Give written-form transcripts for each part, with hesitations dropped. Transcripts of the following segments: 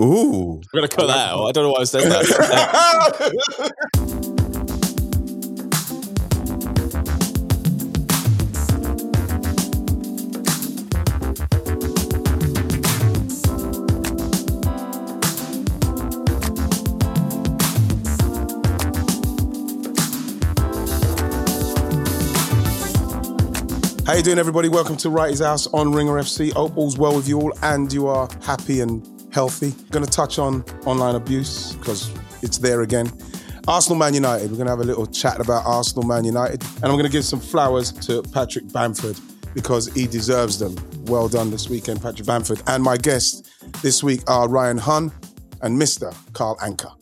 Ooh. We're going to cut that out. I don't know why I said that. How you doing, everybody? Welcome to Wrighty's House on Ringer FC. Hope all's well with you all and you are happy and healthy. Going to touch on online abuse because it's there again. Arsenal, Man United. We're going to have a little chat about Arsenal, Man United. And I'm going to give some flowers to Patrick Bamford because he deserves them. Well done this weekend, Patrick Bamford. And my guests this week are Ryan Hunn and Mr. Carl Anka.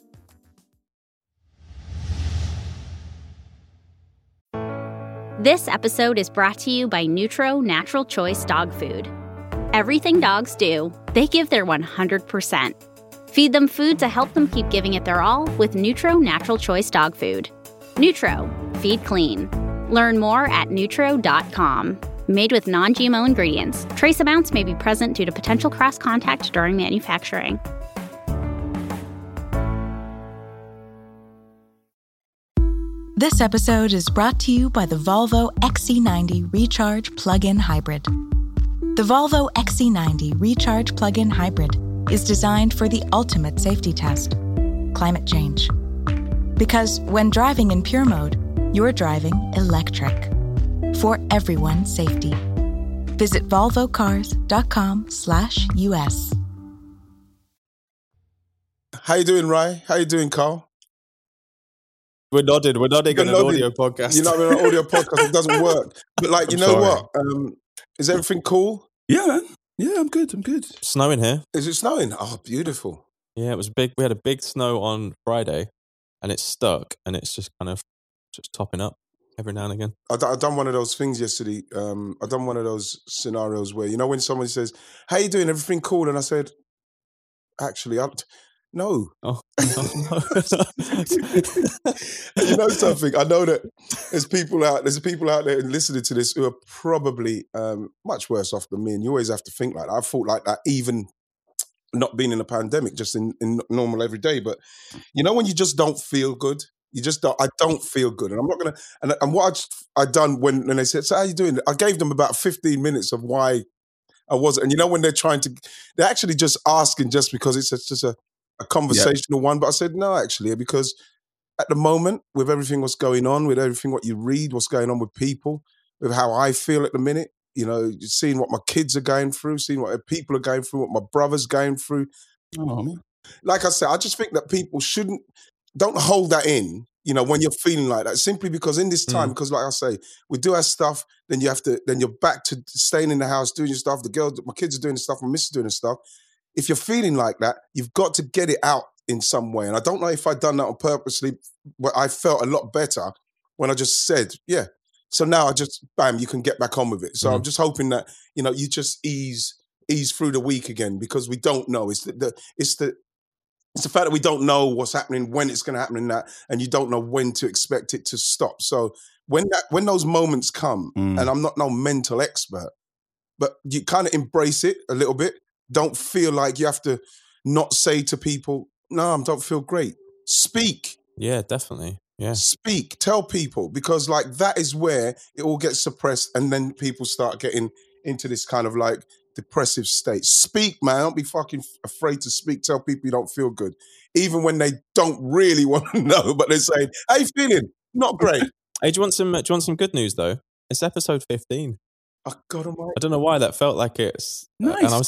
This episode is brought to you by Nutro Natural Choice Dog Food. Everything dogs do, they give their 100%. Feed them food to help them keep giving it their all with Nutro Natural Choice Dog Food. Nutro, feed clean. Learn more at Nutro.com. Made with non-GMO ingredients. Trace amounts may be present due to potential cross-contact during manufacturing. This episode is brought to you by the Volvo XC90 Recharge Plug-in Hybrid. The Volvo XC90 Recharge Plug-in Hybrid is designed for the ultimate safety test, climate change. Because when driving in pure mode, you're driving electric. For everyone's safety. Visit volvocars.com/US. How you doing, Ray? How you doing, Carl? We're nodding on an audio podcast. You're not on an audio podcast. It doesn't work. But like, what? Is everything cool? Yeah, man. Yeah, I'm good. Snowing here. Is it snowing? Oh, beautiful. Yeah, it was big. We had a big snow on Friday and it's stuck and it's just kind of just topping up every now and again. I done one of those things yesterday. I done one of those scenarios where, you know, when someone says, how you doing? Everything cool? And I said, actually, no. Oh, no. You know something? I know that there's people out there listening to this who are probably much worse off than me, and you always have to think like that. I thought like that even not being in a pandemic, just in normal everyday. But you know when you just don't feel good? I don't feel good. And I'm not going to... And what I've done when they said, so how are you doing? I gave them about 15 minutes of why I wasn't. And you know when they're trying to... They're actually just asking just because it's just a conversational one, but I said no, actually, because at the moment, with everything what's going on, with everything what you read, what's going on with people, with how I feel at the minute, you know, seeing what my kids are going through, seeing what people are going through, what my brother's going through. Oh. Like I said, I just think that people don't hold that in, you know, when you're feeling like that, simply because in this time, because like I say, we do our stuff, then you're back to staying in the house, doing your stuff, my kids are doing the stuff, my missus is doing the stuff. If you're feeling like that, you've got to get it out in some way. And I don't know if I'd done that on purposely, but I felt a lot better when I just said, yeah. So now I just, bam, you can get back on with it. So I'm just hoping that, you know, you just ease through the week again, because we don't know. It's the fact that we don't know what's happening, when it's going to happen, and you don't know when to expect it to stop. So when those moments come, and I'm not no mental expert, but you kind of embrace it a little bit. Don't feel like you have to not say to people, no, I don't feel great. Speak. Yeah, definitely. Yeah. Speak. Tell people, because like that is where it all gets suppressed and then people start getting into this kind of like depressive state. Speak, man. Don't be fucking afraid to speak. Tell people you don't feel good. Even when they don't really want to know, but they're saying, how you feeling? Not great. Hey, do you want some good news though? It's episode 15. Oh, God, I don't know why that felt like it's nice. And I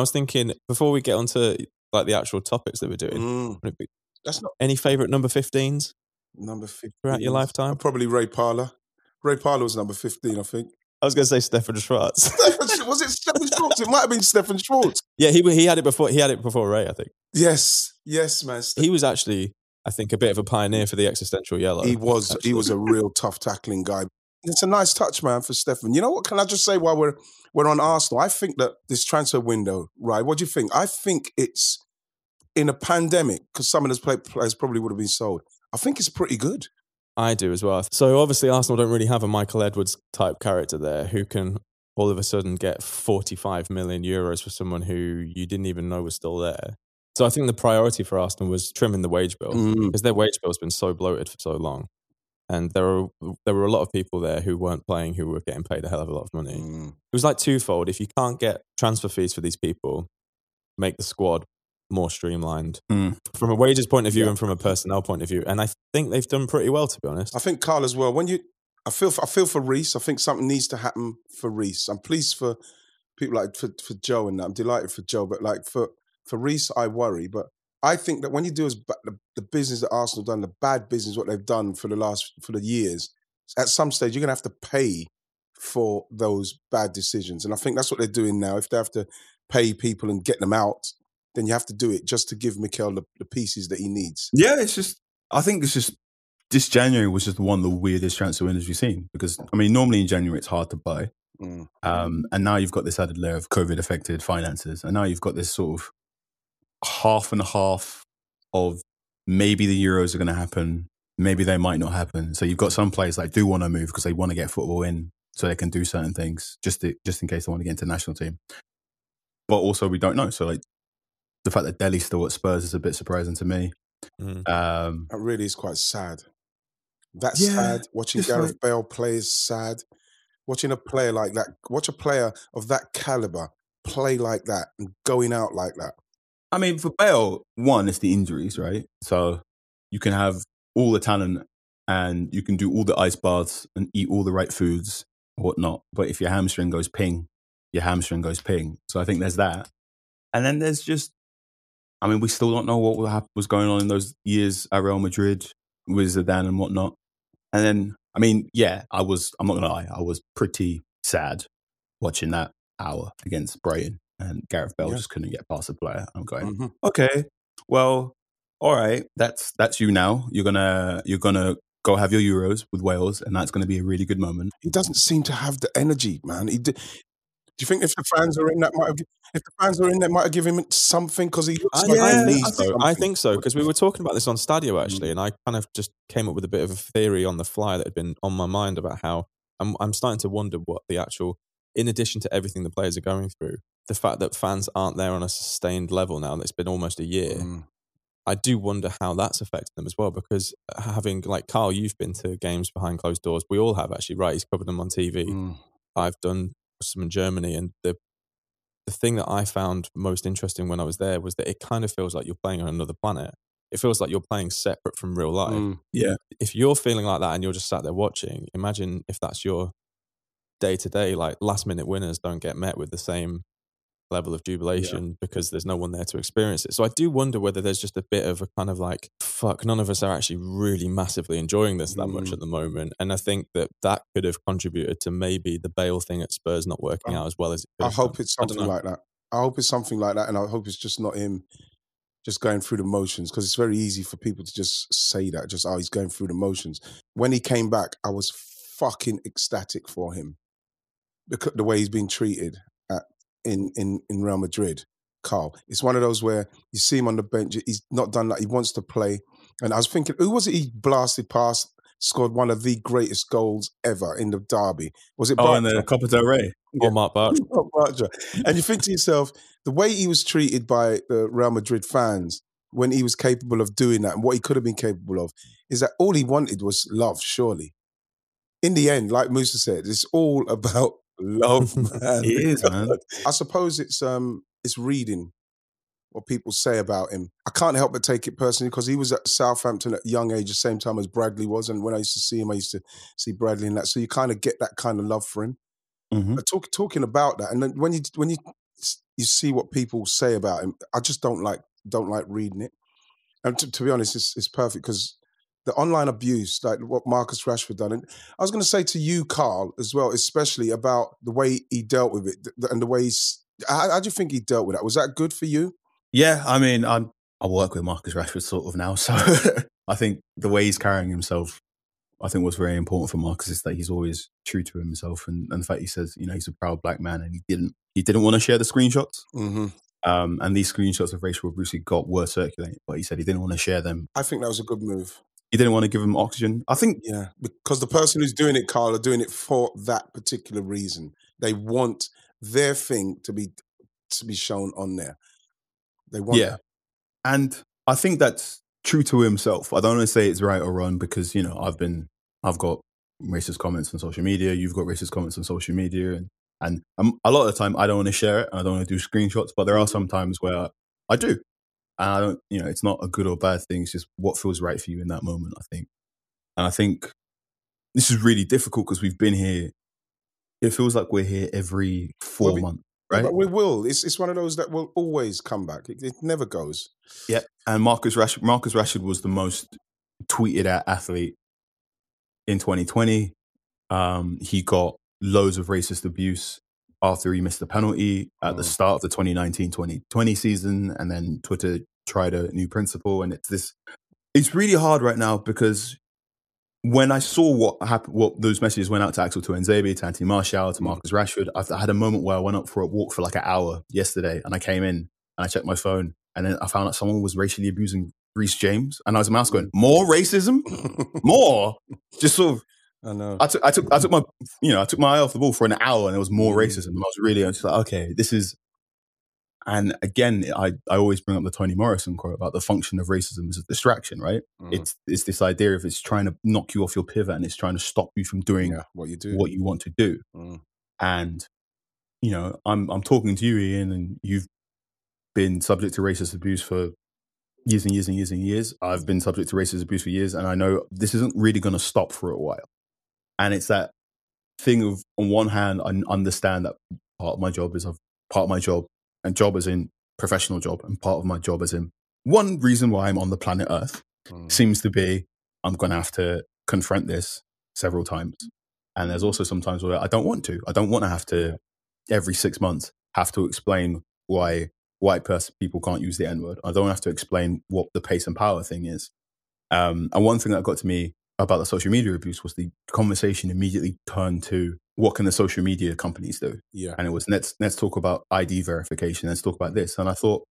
was thinking before we get onto like the actual topics that we're doing, would it be, that's not any favorite number 15s? Number 15 throughout your lifetime? Probably Ray Parlour. Ray Parlour was number 15, I think. I was going to say Stefan Schwartz. Was it Stefan Schwartz? It might have been Stefan Schwartz. Yeah, he had it before Ray, I think. Yes, man. He was actually, I think, a bit of a pioneer for the existential yellow. He was a real tough tackling guy. It's a nice touch, man, for Stefan. You know what? Can I just say while we're on Arsenal, I think that this transfer window, right? What do you think? I think it's in a pandemic because some of those players probably would have been sold. I think it's pretty good. I do as well. So obviously Arsenal don't really have a Michael Edwards type character there who can all of a sudden get €45 million for someone who you didn't even know was still there. So I think the priority for Arsenal was trimming the wage bill because their wage bill has been so bloated for so long. And there were a lot of people there who weren't playing who were getting paid a hell of a lot of money. It was like twofold. If you can't get transfer fees for these people, make the squad more streamlined from a wages point of view and from a personnel point of view. And I think they've done pretty well, to be honest. I think Carl as well. I feel for Reece. I think something needs to happen for Reece. I'm pleased for people like for Joe and that. I'm delighted for Joe, but like for Reece, I worry. But I think that when you do the business that Arsenal done, the bad business what they've done for the years, at some stage you're gonna have to pay for those bad decisions. And I think that's what they're doing now. If they have to pay people and get them out, then you have to do it just to give Mikel the pieces that he needs. Yeah, this January was just one of the weirdest transfer windows we've seen because, I mean, normally in January it's hard to buy. And now you've got this added layer of COVID-affected finances. And now you've got this sort of half and half of maybe the Euros are going to happen, maybe they might not happen. So you've got some players that do want to move because they want to get football in so they can do certain things just in case they want to get into the national team. But also we don't know. So like the fact that Delhi's still at Spurs is a bit surprising to me. That really is quite sad. That's sad. Watching Gareth Bale play is sad. Watching a player like that, watch a player of that caliber play like that and going out like that. I mean, for Bale, one, it's the injuries, right? So you can have all the talent and you can do all the ice baths and eat all the right foods or whatnot. But if your hamstring goes ping, your hamstring goes ping. So I think there's that. And then there's just, I mean, we still don't know what was going on in those years at Real Madrid with Zidane and whatnot. And then, I mean, I'm not going to lie, I was pretty sad watching that hour against Brighton and Gareth Bale just couldn't get past the player. I'm going, okay, well, all right, that's you now. You're gonna go have your Euros with Wales, and that's going to be a really good moment. He doesn't seem to have the energy, man. Do you think if the fans are in, that might have given him something? Because he looks I think so, because we were talking about this on Stadio, actually, and I kind of just came up with a bit of a theory on the fly that had been on my mind about how I'm starting to wonder what the actual, in addition to everything the players are going through, the fact that fans aren't there on a sustained level now, that it's been almost a year, I do wonder how that's affecting them as well, because having, like, Carl, you've been to games behind closed doors. We all have, actually, right? He's covered them on TV. I've done in Germany, and the thing that I found most interesting when I was there was that it kind of feels like you're playing on another planet. It feels like you're playing separate from real life. If you're feeling like that and you're just sat there watching, imagine if that's your day-to-day, like last minute winners don't get met with the same level of jubilation because there's no one there to experience it. So I do wonder whether there's just a bit of a kind of like, fuck, none of us are actually really massively enjoying this that much at the moment. And I think that could have contributed to maybe the Bale thing at Spurs not working out as well as it could. I hope it's something like that. I hope it's something like that, and I hope it's just not him just going through the motions, because it's very easy for people to just say that, just, oh, he's going through the motions. When he came back, I was fucking ecstatic for him. The way he's been treated in Real Madrid, Carl. It's one of those where you see him on the bench, he's not done that, he wants to play. And I was thinking, who was it he blasted past, scored one of the greatest goals ever in the derby? Was it Bartra? Oh, in the Copa del Rey. Yeah. Or Mark Bartra. And you think to yourself, the way he was treated by the Real Madrid fans when he was capable of doing that and what he could have been capable of is that all he wanted was love, surely. In the end, like Moussa said, it's all about love, man. It is, man. I suppose it's reading what people say about him. I can't help but take it personally, because he was at Southampton at a young age, the same time as Bradley was. And when I used to see him, I used to see Bradley and that. So you kind of get that kind of love for him. But talking about that, and then when you see what people say about him, I just don't like reading it. And to be honest, it's perfect, because the online abuse, like what Marcus Rashford done. And I was going to say to you, Carl, as well, especially about the way he dealt with it and the way he's... How do you think he dealt with that? Was that good for you? Yeah, I mean, I work with Marcus Rashford sort of now, so I think the way he's carrying himself, I think what's very important for Marcus is that he's always true to himself, and the fact he says, you know, he's a proud black man, and he didn't want to share the screenshots. And these screenshots of racial abuse he got were circulating, but he said he didn't want to share them. I think that was a good move. You didn't want to give him oxygen. I think... Yeah, because the person who's doing it, Carl, are doing it for that particular reason. They want their thing to be shown on there. They want... Yeah. And I think that's true to himself. I don't want to say it's right or wrong because, you know, I've got racist comments on social media. You've got racist comments on social media. And a lot of the time I don't want to share it and I don't want to do screenshots, but there are some times where I do. And I don't, you know, it's not a good or bad thing. It's just what feels right for you in that moment, I think. And I think this is really difficult because we've been here. It feels like we're here every four months, right? But we will. It's one of those that will always come back. It never goes. Yeah. And Marcus Rashford was the most tweeted at athlete in 2020. He got loads of racist abuse after he missed the penalty at the start of the 2019-2020 season. And then Twitter tried a new principle. And it's really hard right now because when I saw what happened, what those messages went out to Axel Tuanzebe, to Anthony Martial, to Marcus Rashford, I had a moment where I went up for a walk for like an hour yesterday and I came in and I checked my phone and then I found out someone was racially abusing Reece James and I was mouse going, more racism? More? Just sort of, I know. I took my eye off the ball for an hour and there was more racism. And I was just like, okay, this is, and again, I always bring up the Toni Morrison quote about the function of racism as a distraction, right? Mm. It's this idea of it's trying to knock you off your pivot and it's trying to stop you from doing what you want to do. Mm. And, you know, I'm talking to you, Ian, and you've been subject to racist abuse for years and years and years and years. I've been subject to racist abuse for years and I know this isn't really going to stop for a while. And it's that thing of, on one hand, I understand that part of my job as in professional job and part of my job as in one reason why I'm on the planet Earth seems to be I'm going to have to confront this several times. And there's also some times where I don't want to have to every 6 months have to explain why white person people can't use the N-word. I don't have to explain what the pace and power thing is. And one thing that got to me about the social media abuse was the conversation immediately turned to what can the social media companies do? Yeah. And it was, let's talk about ID verification. Let's talk about this. And I thought,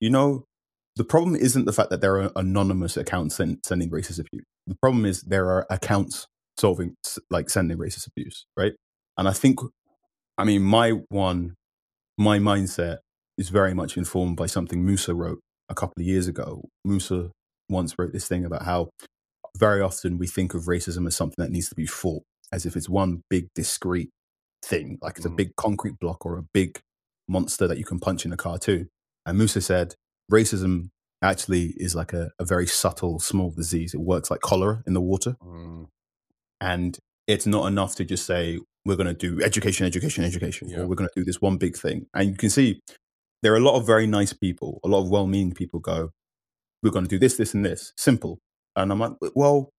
you know, the problem isn't the fact that there are anonymous accounts sending racist abuse. The problem is there are accounts sending racist abuse, right? And I think, I mean, my mindset is very much informed by something Moussa wrote a couple of years ago. Moussa once wrote this thing about how very often we think of racism as something that needs to be fought, as if it's one big discrete thing, like it's a big concrete block or a big monster that you can punch in a cartoon. And Moussa said, racism actually is like a very subtle, small disease. It works like cholera in the water. Mm. And it's not enough to just say, we're going to do education, or we're going to do this one big thing. And you can see there are a lot of very nice people, a lot of well-meaning people go, we're going to do this, this, and this. Simple. And I'm like, well,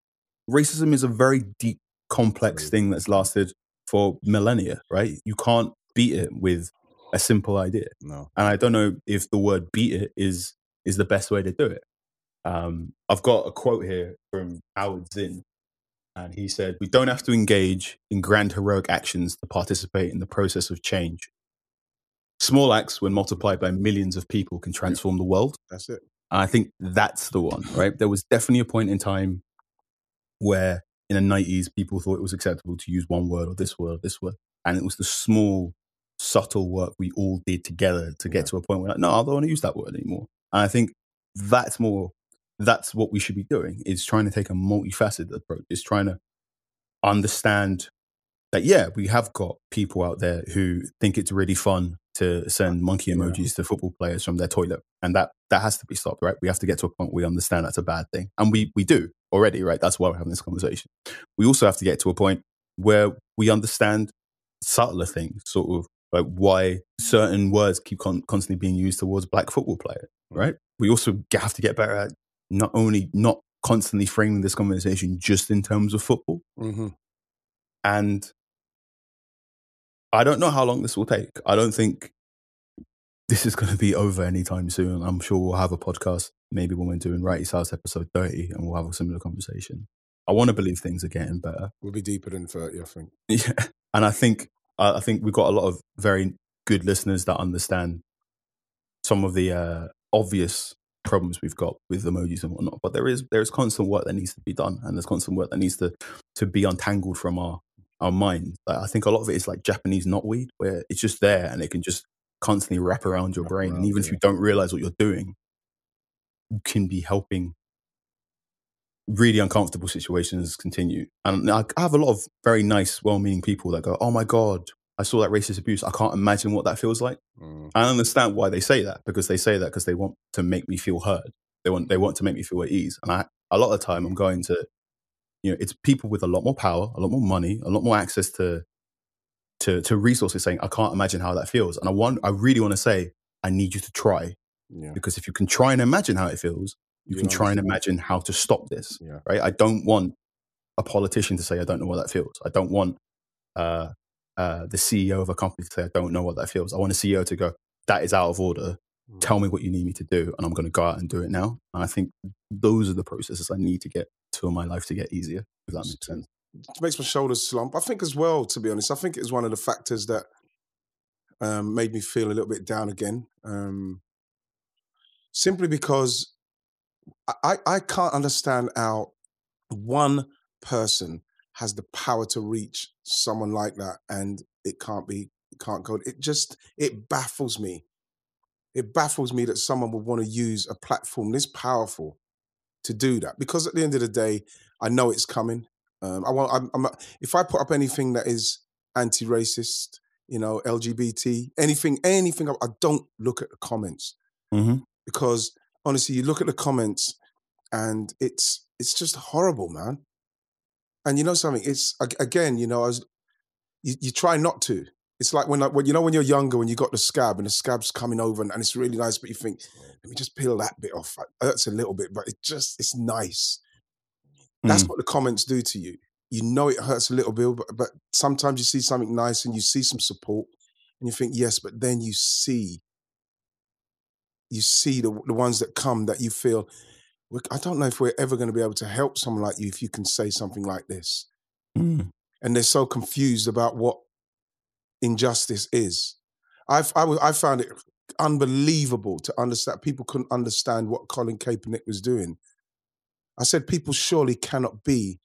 racism is a very deep, complex thing that's lasted for millennia, right? You can't beat it with a simple idea. No. And I don't know if the word beat it is the best way to do it. I've got a quote here from Howard Zinn, and he said, we don't have to engage in grand heroic actions to participate in the process of change. Small acts, when multiplied by millions of people, can transform the world. That's it. And I think that's the one, right? There was definitely a point in time where in the 90s, people thought it was acceptable to use one word or this word. And it was the small, subtle work we all did together to get to a point where, like, no, I don't want to use that word anymore. And I think that's what we should be doing, is trying to take a multifaceted approach. It's trying to understand that, yeah, we have got people out there who think it's really fun to send monkey emojis to football players from their toilet. And that has to be stopped, right? We have to get to a point where we understand that's a bad thing. And we do already, right? That's why we're having this conversation. We also have to get to a point where we understand subtler things, sort of like why certain words keep constantly being used towards black football players, right? We also have to get better at not only not constantly framing this conversation just in terms of football. Mm-hmm. And I don't know how long this will take. I don't think this is going to be over anytime soon. I'm sure we'll have a podcast maybe when we're doing Wrighty's House episode 30 and we'll have a similar conversation. I want to believe things are getting better. We'll be deeper than 30, I think. Yeah. And I think we've got a lot of very good listeners that understand some of the obvious problems we've got with emojis and whatnot. But there is constant work that needs to be done, and there's constant work that needs to be untangled from our mind. Like, I think a lot of it is like Japanese knotweed, where it's just there and it can just constantly wrap around your brain. And even if you don't realize what you're doing, can be helping really uncomfortable situations continue. And I have a lot of very nice, well-meaning people that go, oh my God, I saw that racist abuse. I can't imagine what that feels like. Mm. I understand why they say that, because they say that because they want to make me feel heard. They want to make me feel at ease. And a lot of the time I'm going to, you know, it's people with a lot more power, a lot more money, a lot more access to resources saying, I can't imagine how that feels. And I really want to say, I need you to try. Yeah. Because if you can try and imagine how it feels, you can try and imagine how to stop this, yeah. Right? I don't want a politician to say, I don't know what that feels. I don't want the CEO of a company to say, I don't know what that feels. I want a CEO to go, that is out of order. Tell me what you need me to do, and I'm going to go out and do it now. And I think those are the processes I need to get to in my life to get easier, if that makes sense. It makes my shoulders slump. I think as well, to be honest, I think it was one of the factors that made me feel a little bit down again. Simply because I can't understand how one person has the power to reach someone like that, and it can't go. It baffles me. It baffles me that someone would want to use a platform this powerful to do that. Because at the end of the day, I know it's coming. If I put up anything that is anti-racist, you know, LGBT, anything, I don't look at the comments. Mm-hmm. Because honestly, you look at the comments and it's just horrible, man. And you know something, it's, again, you know, you try not to. It's like when you're younger, when you got the scab and the scab's coming over and it's really nice, but you think, let me just peel that bit off. It hurts a little bit, but it's nice. That's what the comments do to you. You know it hurts a little bit, but sometimes you see something nice and you see some support and you think, yes, but then you see the ones that come that you feel, I don't know if we're ever going to be able to help someone like you if you can say something like this. Mm. And they're so confused about what injustice is. I found it unbelievable to understand. People couldn't understand what Colin Kaepernick was doing. I said, people surely cannot be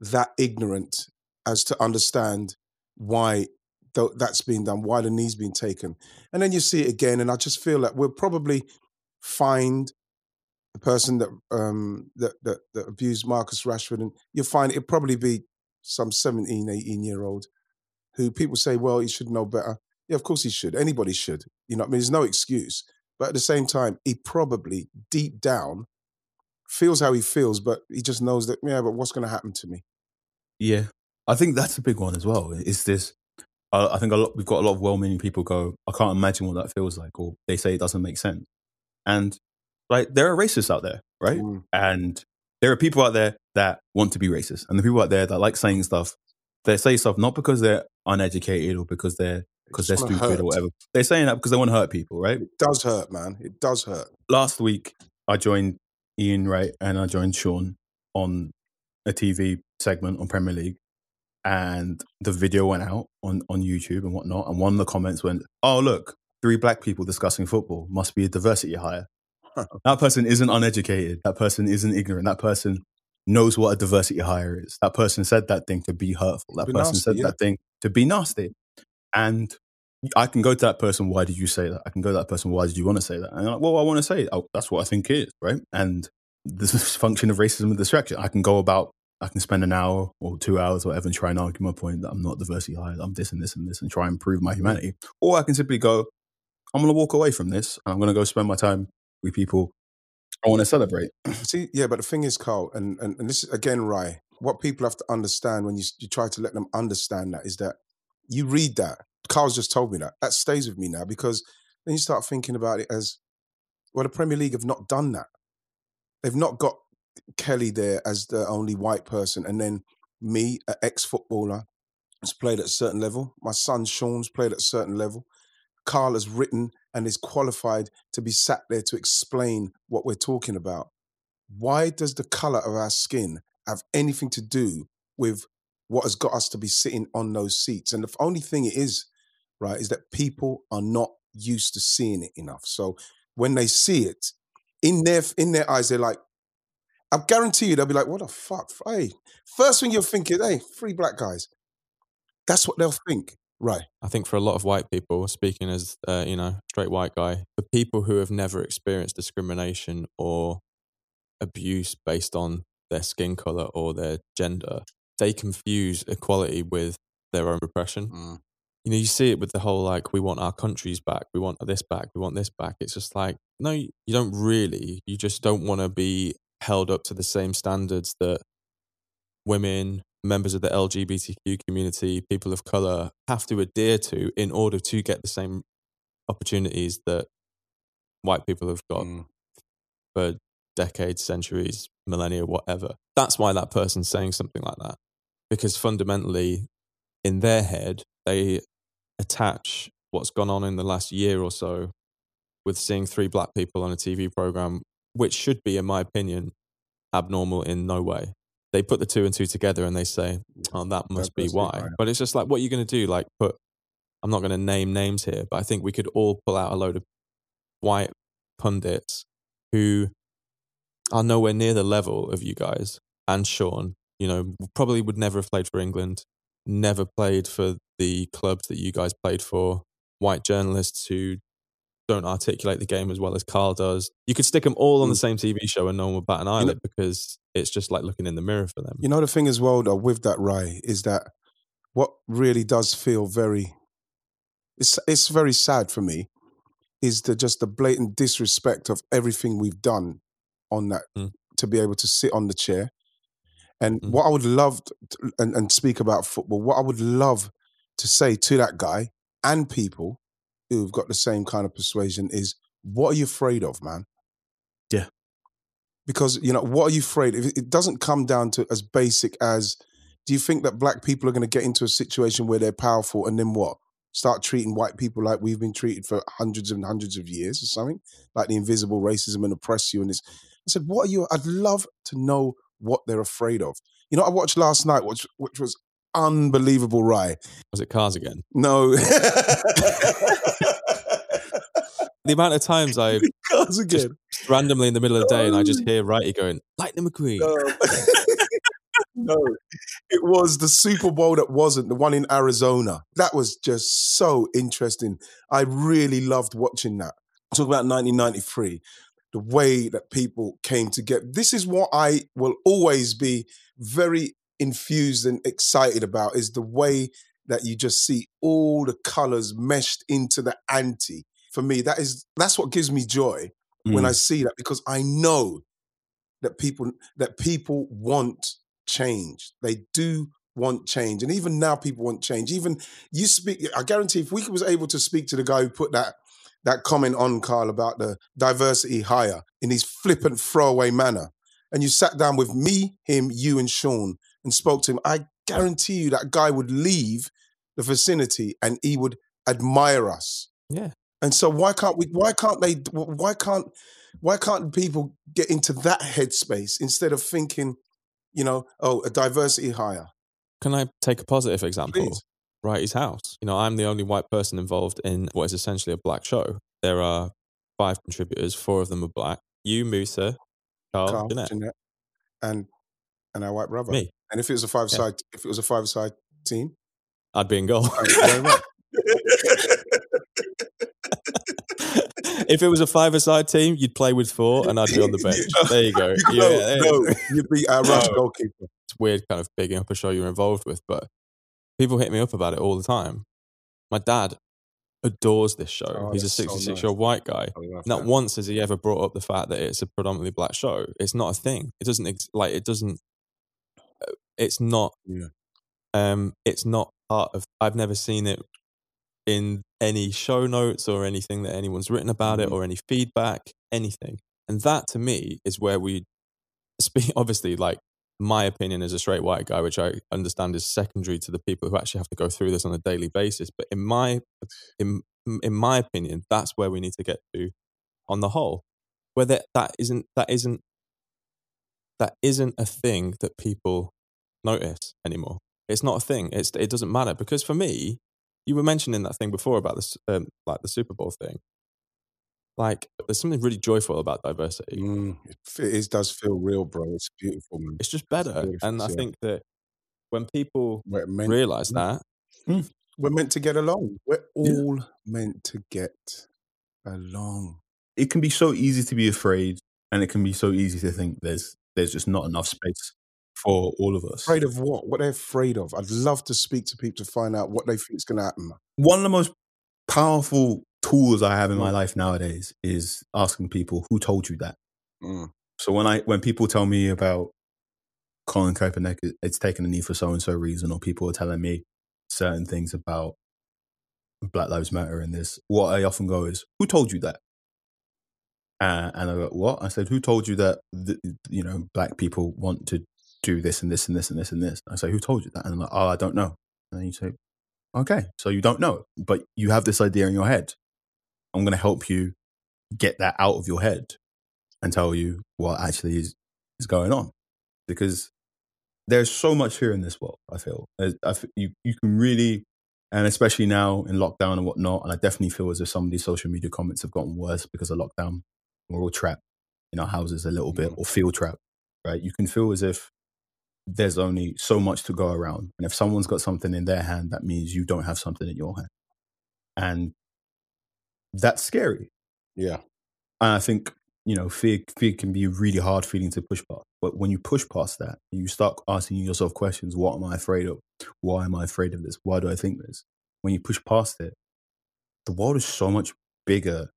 that ignorant as to understand why that's being done, why the knee's being taken. And then you see it again, and I just feel that we'll probably find the person that abused Marcus Rashford, and you'll find it'll probably be some 17, 18-year-old who people say, well, he should know better. Yeah, of course he should. Anybody should. You know what I mean? There's no excuse. But at the same time, he probably, deep down, feels how he feels, but he just knows that, yeah, but what's going to happen to me? Yeah. I think that's a big one as well. It's this, I think we've got a lot of well-meaning people go, I can't imagine what that feels like, or they say it doesn't make sense. And like, there are racists out there, right? Mm. And there are people out there that want to be racist. And the people out there that like saying stuff, they say stuff not because they're uneducated or because they're stupid or whatever. They're saying that because they want to hurt people, right? It does hurt, man. It does hurt. Last week, I joined Ian Wright and I joined Sean on a TV segment on Premier League, and the video went out on YouTube and whatnot, and one of the comments went, oh, look, 3 black people discussing football, must be a diversity hire. That person isn't uneducated. That person isn't ignorant. That person knows what a diversity hire is. That person said that thing to be hurtful. That person said that thing to be nasty. And I can go to that person, why did you say that? I can go to that person, why did you want to say that? And I'm like, well, I want to say it. That's what I think it is, right? And this is function of racism and distraction. I can spend an hour or 2 hours or whatever and try and argue my point that I'm not diversity hired, I'm this and this and this, and try and prove my humanity. Or I can simply go, I'm going to walk away from this and I'm going to go spend my time with people I want to celebrate. See, yeah, but the thing is, Carl, and this is, again, Rai, what people have to understand when you try to let them understand that is that you read that. Carl's just told me that. That stays with me now, because then you start thinking about it as, well, the Premier League have not done that. They've not got Kelly there as the only white person, and then me, an ex-footballer, has played at a certain level. My son Sean's played at a certain level. Carl has written and is qualified to be sat there to explain what we're talking about. Why does the colour of our skin have anything to do with what has got us to be sitting on those seats? And the only thing it is, right, is that people are not used to seeing it enough. So when they see it, in their eyes, they're like, I guarantee you, they'll be like, what the fuck? Hey, first thing you're thinking, hey, 3 black guys. That's what they'll think. Right. I think for a lot of white people, speaking as straight white guy, for people who have never experienced discrimination or abuse based on their skin color or their gender, they confuse equality with their own repression. Mm. You know, you see it with the whole, like, we want our countries back, we want this back, we want this back. It's just like, no, you don't really. You just don't want to be held up to the same standards that women, members of the LGBTQ community, people of colour have to adhere to in order to get the same opportunities that white people have got for decades, centuries, millennia, whatever. That's why that person's saying something like that. Because fundamentally, in their head, they attach what's gone on in the last year or so with seeing three black people on a TV programme, which should be, in my opinion, abnormal in no way. They put the two and two together and they say, oh, that must be why. But it's just like, what are you going to do? Like, I'm not going to name names here, but I think we could all pull out a load of white pundits who are nowhere near the level of you guys and Sean, probably would never have played for England, never played for the clubs that you guys played for, white journalists who don't articulate the game as well as Carl does. You could stick them all on the same TV show and no one would bat an eyelid because it's just like looking in the mirror for them. You know, the thing as well, though, with that, Ray, is that what really does feel very... It's very sad for me is just the blatant disrespect of everything we've done on that to be able to sit on the chair. And what I would love to, and speak about football, what I would love to say to that guy and people who've got the same kind of persuasion is, what are you afraid of, man? Yeah. Because, what are you afraid of? It doesn't come down to as basic as, do you think that black people are going to get into a situation where they're powerful and then what? Start treating white people like we've been treated for hundreds and hundreds of years or something? Like the invisible racism and oppress you and this. I said, what are you? I'd love to know what they're afraid of. You know, I watched last night, which was unbelievable, Rai. Was it Cars again? No. The amount of times I Cars again. Just randomly in the middle of the day and I just hear Wrighty going, Lightning McQueen. No, it was the Super Bowl that wasn't, the one in Arizona. That was just so interesting. I really loved watching that. Talk about 1993, the way that people came together. This is what I will always be very infused and excited about, is the way that you just see all the colours meshed into the ante. For me, that's what gives me joy when I see that, because I know that people want change. They do want change. And even now people want change. Even you speak, I guarantee if we was able to speak to the guy who put that comment on, Carl, about the diversity hire in his flippant throwaway manner, and you sat down with me, him, you and Sean and spoke to him, I guarantee you that guy would leave the vicinity and he would admire us. Yeah. And so why can't people get into that headspace instead of thinking, a diversity hire? Can I take a positive example? Please. Wrighty's House. I'm the only white person involved in what is essentially a black show. There are 5 contributors, 4 of them are black. You, Moussa, Carl, Jeanette, and our white brother. Me. And if it was a five-side, if it was a five-side team, I'd be in goal. If it was a 5-a-side team, you'd play with 4 and I'd be on the bench. There you go. You'd be our rush goalkeeper. It's weird kind of bigging up a show you're involved with, but people hit me up about it all the time. My dad adores this show. He's a 66-year-old white guy. Not once has he ever brought up the fact that it's a predominantly black show. It's not a thing. It's not part of, I've never seen it in any show notes or anything that anyone's written about it or any feedback, anything. And that to me is where we speak, obviously, like my opinion as a straight white guy, which I understand is secondary to the people who actually have to go through this on a daily basis. But in my opinion, that's where we need to get to on the whole, where that isn't a thing that people notice anymore. It's not a thing. It doesn't matter, because for me, you were mentioning that thing before about this, like the Super Bowl thing. Like, there's something really joyful about diversity. It does feel real, bro. It's beautiful, man. It's just better. And I think that when people realize that, We're meant to get along. We're all meant to get along. It can be so easy to be afraid, and it can be so easy to think there's just not enough space for all of us. Afraid of what? What they're afraid of. I'd love to speak to people to find out what they think is going to happen. One of the most powerful tools I have in my life nowadays is asking people, who told you that? Mm. So when people tell me about Colin Kaepernick, it's taken a knee for so-and-so reason, or people are telling me certain things about Black Lives Matter and this, what I often go is, who told you that? And I go, what? I said, who told you that, you know, black people want to do this and this and this and this and this? I say, who told you that? And I'm like, oh, I don't know. And then you say, okay, so you don't know, but you have this idea in your head. I'm going to help you get that out of your head and tell you what actually is going on. Because there's so much fear in this world, I feel. You can really, and especially now in lockdown and whatnot, and I definitely feel as if some of these social media comments have gotten worse because of lockdown. We're all trapped in our houses a little bit, or feel trapped, right? You can feel as if there's only so much to go around. And if someone's got something in their hand, that means you don't have something in your hand. And that's scary. Yeah. And I think, you know, fear can be a really hard feeling to push past. But when you push past that, you start asking yourself questions. What am I afraid of? Why am I afraid of this? Why do I think this? When you push past it, the world is so much bigger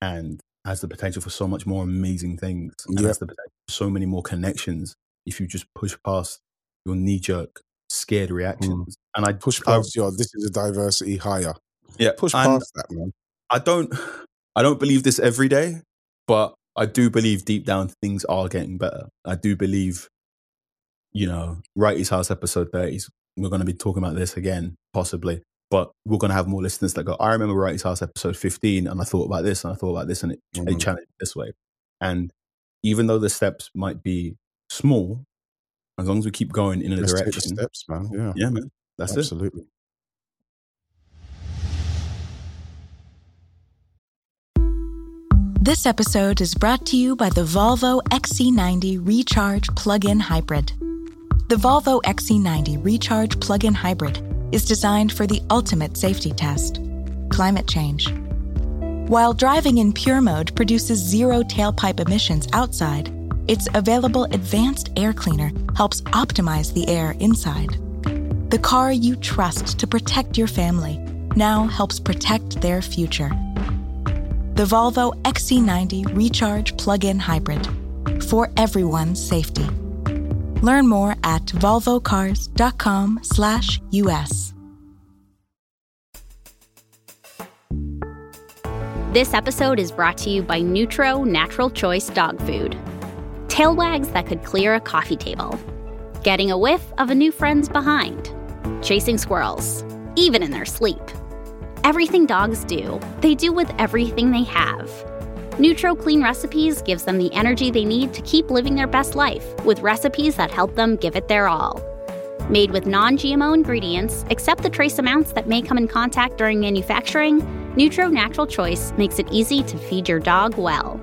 and has the potential for so much more amazing things. And has the potential for so many more connections if you just push past your knee-jerk, scared reactions. Mm. And I push past this is a diversity higher. Yeah. Push past that, man. I don't believe this every day. But I do believe deep down things are getting better. I do believe, you know, Wrighty's House episode 30, we're going to be talking about this again, possibly. But we're going to have more listeners that go, I remember Wrighty's House episode 15 and I thought about this and I thought about this and it challenged this way. And even though the steps might be small, as long as we keep going in a direction. Let's take the steps, man. Yeah. Yeah, man. That's absolutely. It. Absolutely. This episode is brought to you by the Volvo XC90 Recharge Plug-in Hybrid. The Volvo XC90 Recharge Plug-in Hybrid is designed for the ultimate safety test, climate change. While driving in pure mode produces zero tailpipe emissions outside, its available advanced air cleaner helps optimize the air inside. The car you trust to protect your family now helps protect their future. The Volvo XC90 Recharge Plug-in Hybrid. For everyone's safety. Learn more at volvocars.com/US. This episode is brought to you by Nutro Natural Choice Dog Food. Tail wags that could clear a coffee table. Getting a whiff of a new friend's behind. Chasing squirrels, even in their sleep. Everything dogs do, they do with everything they have. Nutro Clean Recipes gives them the energy they need to keep living their best life with recipes that help them give it their all. Made with non-GMO ingredients, except the trace amounts that may come in contact during manufacturing, Nutro Natural Choice makes it easy to feed your dog well.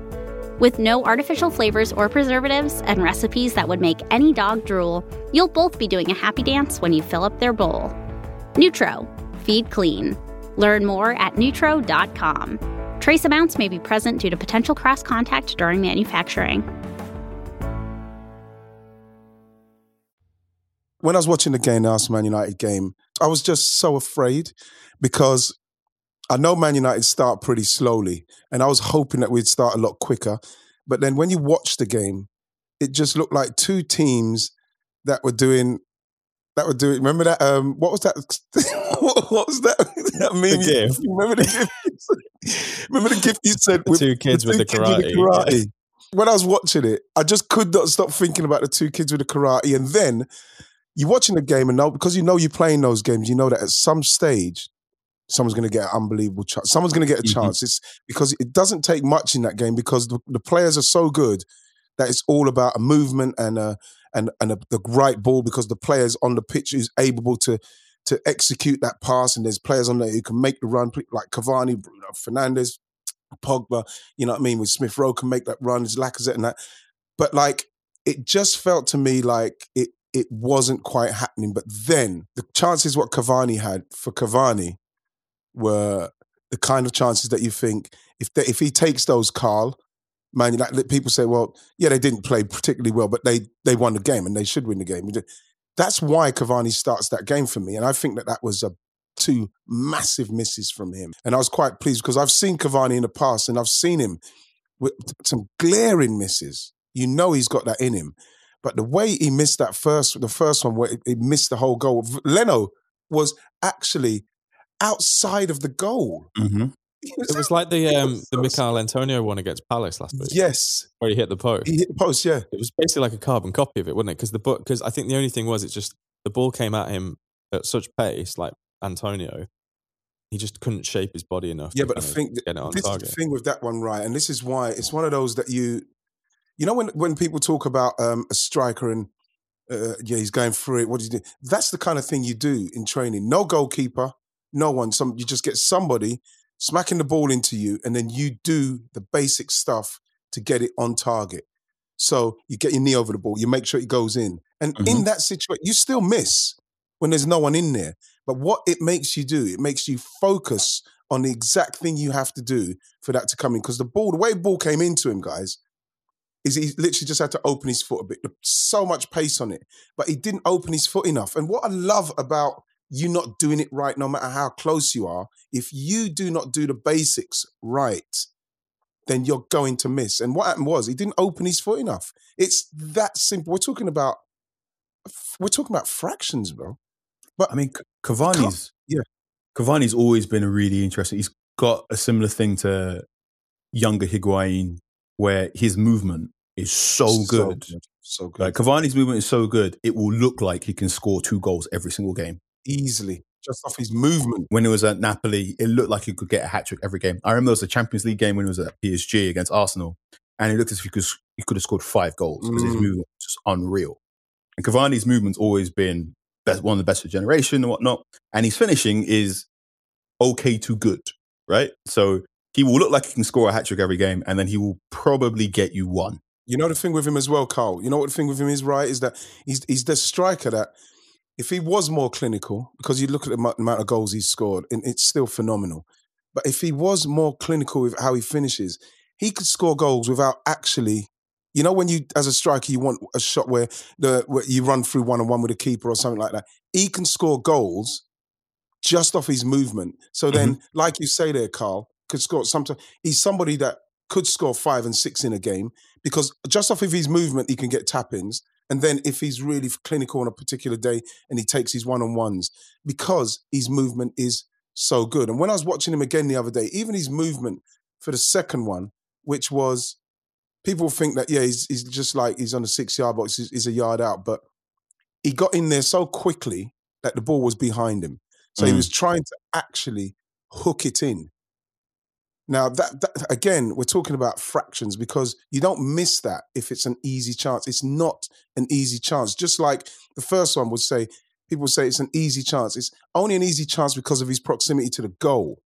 With no artificial flavors or preservatives and recipes that would make any dog drool, you'll both be doing a happy dance when you fill up their bowl. Nutro, feed clean. Learn more at Nutro.com. Trace amounts may be present due to potential cross-contact during manufacturing. When I was watching the game, the Arsenal Man United game, I was just so afraid because I know Man United start pretty slowly and I was hoping that we'd start a lot quicker. But then when you watch the game, it just looked like two teams that were doing. Remember that? What was that? What was that? That meme? The GIF. Remember the GIF? Remember the GIF you said? The two kids with the karate. When I was watching it, I just could not stop thinking about the two kids with the karate. And then you're watching the game, and now because you know you're playing those games, you know that at some stage someone's going to get an unbelievable chance. Someone's going to get a chance. It's because it doesn't take much in that game because the players are so good that it's all about a movement and the right ball because the players on the pitch is able to execute that pass and there's players on there who can make the run, like Cavani, Fernandes, Pogba, you know what I mean, with Smith Rowe can make that run, there's Lacazette and that. But like, it just felt to me like it it wasn't quite happening. But then the chances what Cavani had for Cavani were the kind of chances that you think, if he takes those, Carl, man, like people say, well, yeah, they didn't play particularly well, but they won the game and they should win the game. That's why Cavani starts that game for me. And I think that was two massive misses from him. And I was quite pleased because I've seen Cavani in the past and I've seen him with some glaring misses. You know he's got that in him. But the way he missed the first one where he missed the whole goal, Leno was actually outside of the goal. Mm-hmm. It was like the Michail Antonio one against Palace last week. Yes. Where he hit the post. He hit the post, yeah. It was basically like a carbon copy of it, wasn't it? Because I think the only thing was it's just the ball came at him at such pace, like Antonio, he just couldn't shape his body enough. Yeah, but I think this is the thing with that one, right? And this is why it's one of those that you know, when people talk about a striker and, yeah, he's going through it, what do you do? That's the kind of thing you do in training. No goalkeeper, no one. You just get somebody smacking the ball into you, and then you do the basic stuff to get it on target. So you get your knee over the ball, you make sure it goes in. And in that situation, you still miss when there's no one in there. But what it makes you do, it makes you focus on the exact thing you have to do for that to come in. Because the way the ball came into him, guys, is he literally just had to open his foot a bit. So much pace on it. But he didn't open his foot enough. And what I love about you not doing it right, no matter how close you are, if you do not do the basics right, then you're going to miss. And what happened was he didn't open his foot enough. It's that simple. We're talking about fractions, bro. But I mean, Cavani's always been a really interesting. He's got a similar thing to younger Higuain, where his movement is so good. Like Cavani's movement is so good, it will look like he can score 2 goals every single game easily, just off his movement. When he was at Napoli, it looked like he could get a hat trick every game. I remember there was a Champions League game when he was at PSG against Arsenal, and it looked as if he could have scored 5 goals because his movement was just unreal. And Cavani's movement's always been one of the best of the generation and whatnot, and his finishing is okay to good, right? So he will look like he can score a hat-trick every game, and then he will probably get you one. You know the thing with him as well, Carl? You know what the thing with him is, right? Is that he's the striker that, if he was more clinical, because you look at the amount of goals he's scored, and it's still phenomenal, but if he was more clinical with how he finishes, he could score goals without actually... You know when you, as a striker, you want a shot where you run through one-on-one with a keeper or something like that? He can score goals just off his movement. So then, like you say there, Carl, could score sometimes. He's somebody that could score 5 and 6 in a game because just off of his movement, he can get tap-ins. And then if he's really clinical on a particular day and he takes his one-on-ones because his movement is so good. And when I was watching him again the other day, even his movement for the second one, which was... People think that, yeah, he's just like, he's on a 6-yard box, he's a yard out, but he got in there so quickly that the ball was behind him. So he was trying to actually hook it in. Now, that again, we're talking about fractions because you don't miss that if it's an easy chance. It's not an easy chance. Just like the first one would say, people say it's an easy chance. It's only an easy chance because of his proximity to the goal.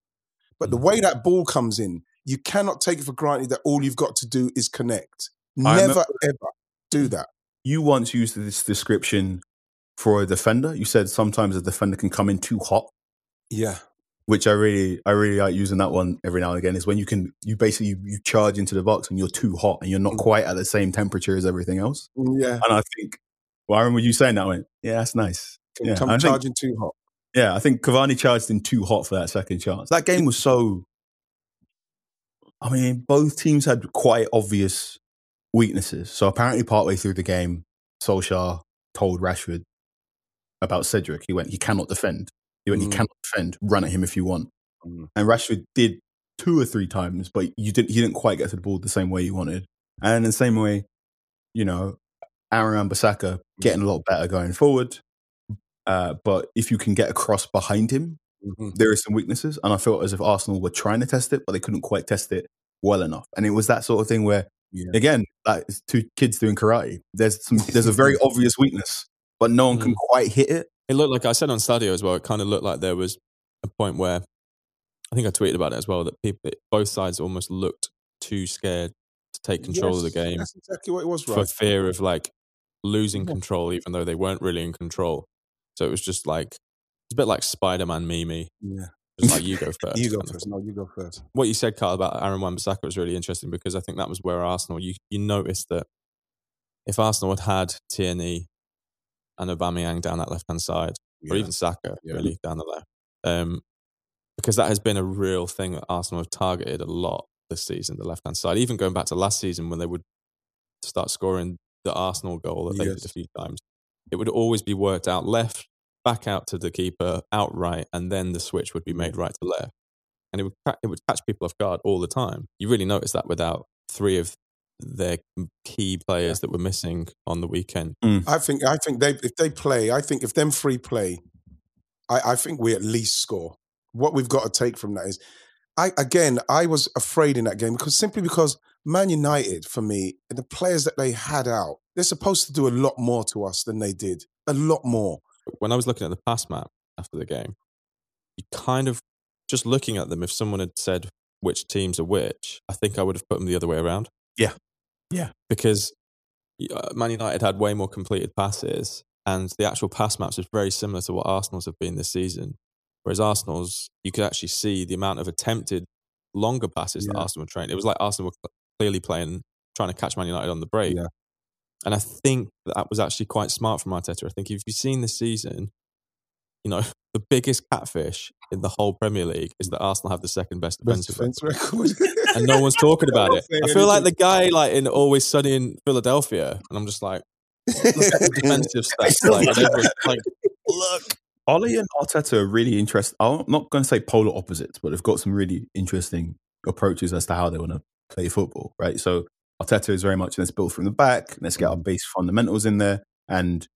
But the way that ball comes in, you cannot take it for granted that all you've got to do is connect. Never, ever do that. You once used this description for a defender. You said sometimes a defender can come in too hot. Yeah. Which I really like using that one every now and again is when you basically charge into the box and you're too hot and you're not quite at the same temperature as everything else. Yeah. And I think, well, I remember you saying that. I went, yeah, that's nice. I'm charging too hot. Yeah, I think Cavani charged in too hot for that second chance. That game was so... I mean, both teams had quite obvious weaknesses. So apparently partway through the game, Solskjaer told Rashford about Cedric. He went, he cannot defend. He cannot defend. Run at him if you want. And Rashford did 2 or 3 times, but he didn't quite get to the ball the same way he wanted. And in the same way, you know, Aaron Wan-Bissaka getting a lot better going forward. But if you can get a cross behind him, there are some weaknesses. And I felt as if Arsenal were trying to test it, but they couldn't quite test it well enough. And it was that sort of thing where, again, like it's 2 kids doing karate. There's a very obvious weakness, but no one can quite hit it. It looked like, I said on Stadio as well, it kind of looked like there was a point where, I think I tweeted about it as well, that both sides almost looked too scared to take control of the game. That's exactly what it was, right? For fear of like, losing control, even though they weren't really in control. So it was just like, it's a bit like Spider-Man Mimi. Yeah. Just like, you go first. You go first. No, you go first. What you said, Carl, about Aaron Wan-Bissaka was really interesting, because I think that was where Arsenal, you noticed that if Arsenal had Tierney and Aubameyang down that left-hand side, or even Saka, really, down the left, because that has been a real thing that Arsenal have targeted a lot this season, the left-hand side, even going back to last season when they would start scoring the Arsenal goal that they did a few times. It would always be worked out left, back out to the keeper, out right, and then the switch would be made right to left. And it would catch people off guard all the time. You really notice that without three of their key players that were missing on the weekend. Mm. I think if them three play, I think we at least score. What we've got to take from that is, I was afraid in that game because Man United, for me, and the players that they had out, they're supposed to do a lot more to us than they did. A lot more. When I was looking at the pass map after the game, you kind of, just looking at them, if someone had said which teams are which, I think I would have put them the other way around. Yeah. Yeah. Because Man United had way more completed passes, and the actual pass maps is very similar to what Arsenal's have been this season. Whereas Arsenal's, you could actually see the amount of attempted longer passes that Arsenal were trying. It was like Arsenal were clearly trying to catch Man United on the break. Yeah. And I think that was actually quite smart from Arteta. I think if you've seen this season, the biggest catfish in the whole Premier League is that Arsenal have the second best defensive record. And no one's talking about it. I feel like the guy in Always Sunny in Philadelphia, and I'm just like, look at the defensive stats. Look. Ollie and Arteta are really interesting. I'm not going to say polar opposites, but they've got some really interesting approaches as to how they want to play football, right? So Arteta is very much, let's build from the back, let's get our base fundamentals in there. And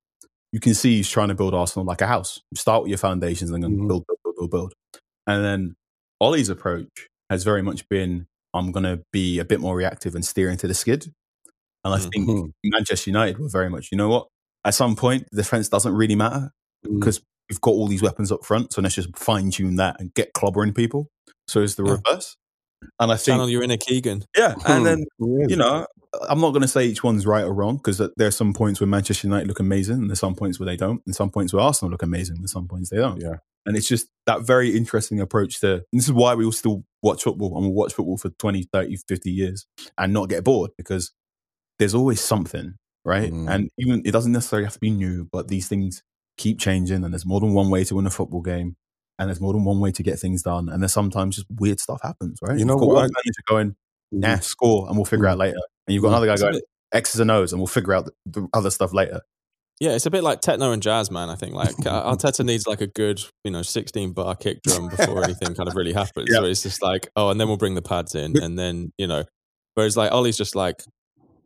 you can see he's trying to build Arsenal like a house. You start with your foundations and then build. And then Ollie's approach has very much been, I'm going to be a bit more reactive and steer into the skid. And I think Manchester United were very much, you know what? At some point, the defence doesn't really matter because we've got all these weapons up front. So let's just fine tune that and get clobbering people. So it's the reverse. And I think you're in a Keegan. Yeah. And then, I'm not going to say each one's right or wrong, because there are some points where Manchester United look amazing and there's some points where they don't, and some points where Arsenal look amazing and some points they don't. Yeah. And it's just that very interesting approach to, and this is why we all still watch football, and we'll watch football for 20, 30, 50 years and not get bored, because there's always something, right? Mm. And even it doesn't necessarily have to be new, but these things keep changing, and there's more than one way to win a football game. And there's more than one way to get things done. And then sometimes just weird stuff happens, right? You know, you've got one manager going, score, and we'll figure out later. And you've got another guy going, X's and O's, and we'll figure out the other stuff later. Yeah, it's a bit like techno and jazz, man, I think. Like, Arteta needs like a good, 16-bar kick drum before anything kind of really happens. Yeah. So it's just like, oh, and then we'll bring the pads in. And then, whereas like Ollie's just like,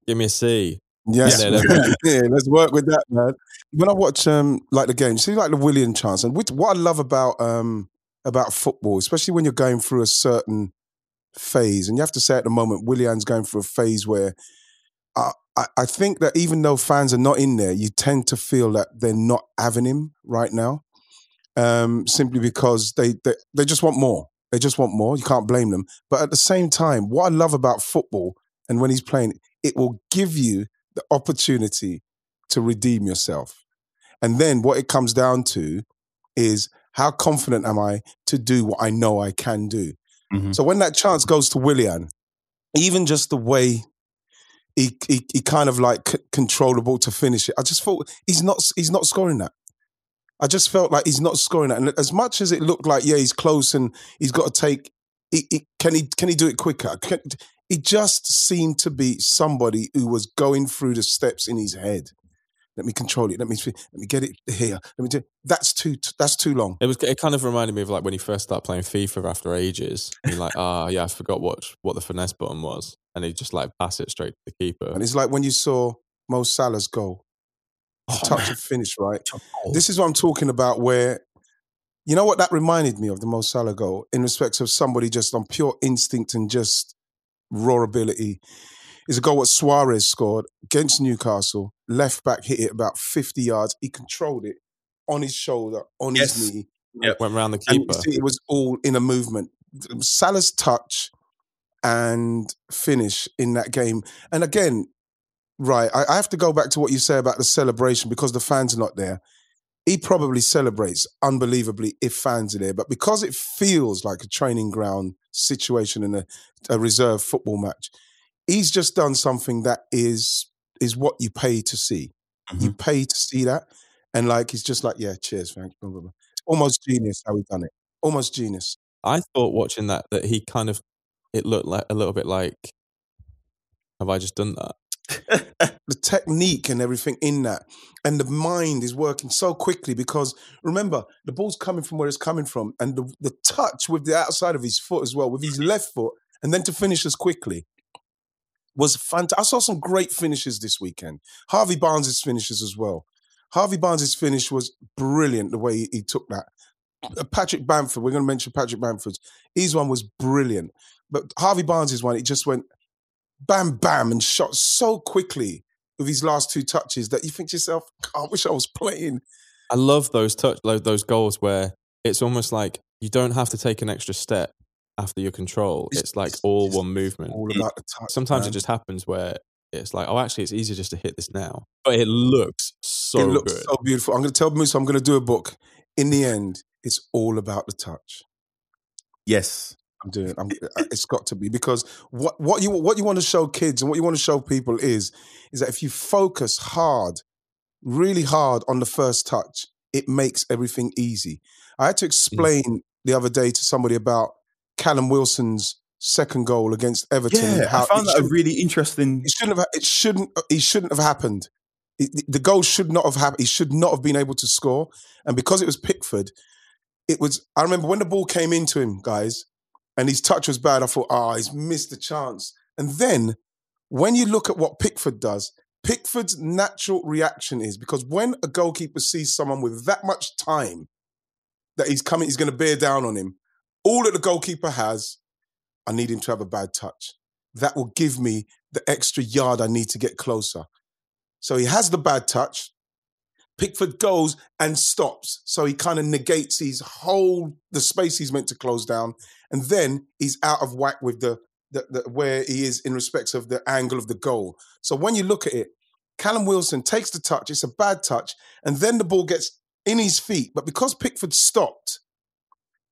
give me a C. Yes. Yeah, let's work with that, man. When I watch the game, see like the Willian chance, and what I love about football, especially when you're going through a certain phase, and you have to say at the moment Willian's going through a phase where I think that even though fans are not in there, you tend to feel that they're not having him right now, simply because they just want more. They just want more. You can't blame them. But at the same time, what I love about football, and when he's playing, it will give you the opportunity to redeem yourself. And then what it comes down to is, how confident am I to do what I know I can do? Mm-hmm. So when that chance goes to Willian, even just the way he kind of like controllable to finish it, I just thought he's not scoring that. I just felt like he's not scoring that. And as much as it looked like, he's close and he's got to take, can he do it quicker? He just seemed to be somebody who was going through the steps in his head. Let me control it. Let me get it here. Let me do. That's too long. It kind of reminded me of like when he first started playing FIFA after ages. He's like, I forgot what the finesse button was, and he just like pass it straight to the keeper. And it's like when you saw Mo Salah's goal, touch and finish, right? This is what I'm talking about. Where you know what that reminded me of, the Mo Salah goal, in respect of somebody just on pure instinct and just raw ability. Is a goal what Suarez scored against Newcastle. Left back hit it about 50 yards. He controlled it on his shoulder, on his knee. It went round the keeper. It was all in a movement. Salah's touch and finish in that game. And again, right, I have to go back to what you say about the celebration because the fans are not there. He probably celebrates unbelievably if fans are there, but because it feels like a training ground situation and a reserve football match, he's just done something that is what you pay to see. Mm-hmm. You pay to see that. And like, he's just like, yeah, cheers, thanks. Blah, blah, blah. Almost genius how he done it. Almost genius. I thought watching that he kind of, it looked like a little bit like, have I just done that? The technique and everything in that, and the mind is working so quickly because remember the ball's coming from where it's coming from, and the touch with the outside of his foot as well, with his left foot, and then to finish as quickly was fantastic. I saw some great finishes this weekend. Harvey Barnes' finishes as well. Harvey Barnes' finish was brilliant the way he took that. Patrick Bamford, we're going to mention Patrick Bamford's. His one was brilliant, but Harvey Barnes' one, it just went bam, bam, and shot so quickly with his last two touches that you think to yourself, I wish I was playing. I love those goals where it's almost like you don't have to take an extra step after your control. It's like all one movement. All about the touch, sometimes, man. It just happens where it's like, oh, actually, it's easier just to hit this now. But it looks so good. It looks so beautiful. I'm going to tell Moussa, I'm going to do a book. In the end, it's all about the touch. Yes. It's got to be, because what you want to show kids and what you want to show people is that if you focus hard, really hard on the first touch, it makes everything easy. I had to explain the other day to somebody about Callum Wilson's second goal against Everton. Yeah, how I found that a really interesting. It shouldn't have happened. The goal should not have happened. He should not have been able to score, and because it was Pickford, it was. I remember when the ball came into him, guys. And his touch was bad. I thought, he's missed the chance. And then when you look at what Pickford does, Pickford's natural reaction is, because when a goalkeeper sees someone with that much time that he's going to bear down on him, all that the goalkeeper has, I need him to have a bad touch. That will give me the extra yard I need to get closer. So he has the bad touch. Pickford goes and stops. So he kind of negates the space he's meant to close down. And then he's out of whack with the where he is in respects of the angle of the goal. So when you look at it, Callum Wilson takes the touch. It's a bad touch. And then the ball gets in his feet. But because Pickford stopped,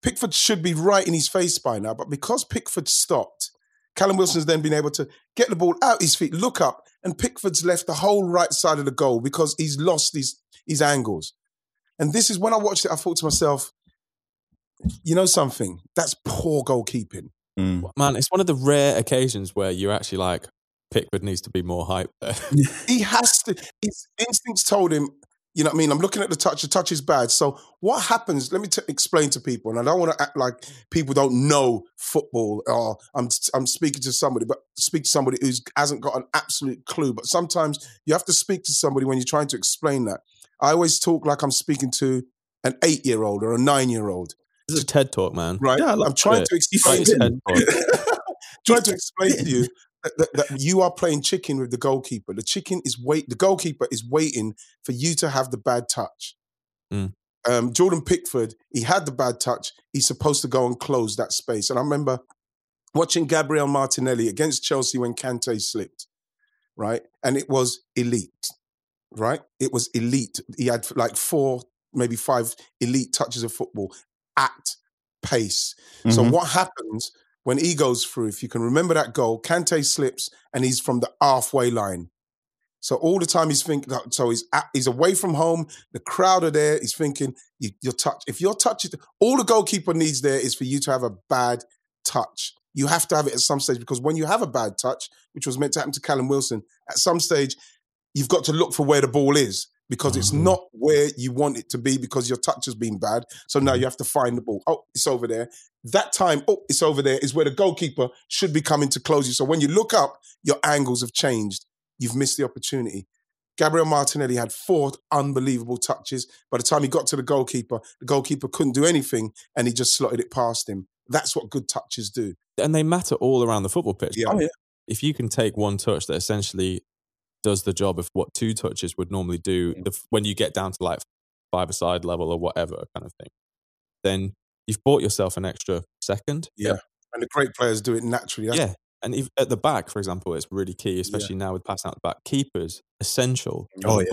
Pickford should be right in his face by now. But because Pickford stopped, Callum Wilson's then been able to get the ball out his feet, look up, and Pickford's left the whole right side of the goal because he's lost his angles. And this is when I watched it, I thought to myself, you know something? That's poor goalkeeping. Mm. Man, it's one of the rare occasions where you're actually like, Pickford needs to be more hype there. He has to. His instincts told him, you know what I mean? I'm looking at the touch. The touch is bad. So what happens, let me explain to people, and I don't want to act like people don't know football, or I'm speaking to somebody, but speak to somebody who hasn't got an absolute clue. But sometimes you have to speak to somebody when you're trying to explain that. I always talk like I'm speaking to an 8-year-old or a 9-year-old. This is a TED Talk, man. Right? Yeah, I'm trying to explain to you that you are playing chicken with the goalkeeper. The goalkeeper is waiting for you to have the bad touch. Mm. Jordan Pickford, he had the bad touch. He's supposed to go and close that space. And I remember watching Gabriel Martinelli against Chelsea when Kante slipped, right? And it was elite, right? It was elite. He had like 4, maybe 5 elite touches of football at pace. Mm-hmm. So what happens when he goes through, if you can remember that goal, Kante slips and he's from the halfway line. So all the time he's thinking, so he's away from home, the crowd are there, he's thinking, your touch. If your touch is, all the goalkeeper needs there is for you to have a bad touch. You have to have it at some stage, because when you have a bad touch, which was meant to happen to Callum Wilson, at some stage, you've got to look for where the ball is, because it's not where you want it to be because your touch has been bad. So now you have to find the ball. Oh, it's over there. That time, oh, it's over there, is where the goalkeeper should be coming to close you. So when you look up, your angles have changed. You've missed the opportunity. Gabriel Martinelli had 4 unbelievable touches. By the time he got to the goalkeeper couldn't do anything and he just slotted it past him. That's what good touches do. And they matter all around the football pitch. Yeah. Oh, yeah. If you can take one touch that essentially does the job of what 2 touches would normally do when you get down to like 5-a-side level or whatever kind of thing, then you've bought yourself an extra second. Yeah. And the great players do it naturally. Yeah. And if, at the back, for example, it's really key, especially now with passing out the back. Keepers, essential. Oh,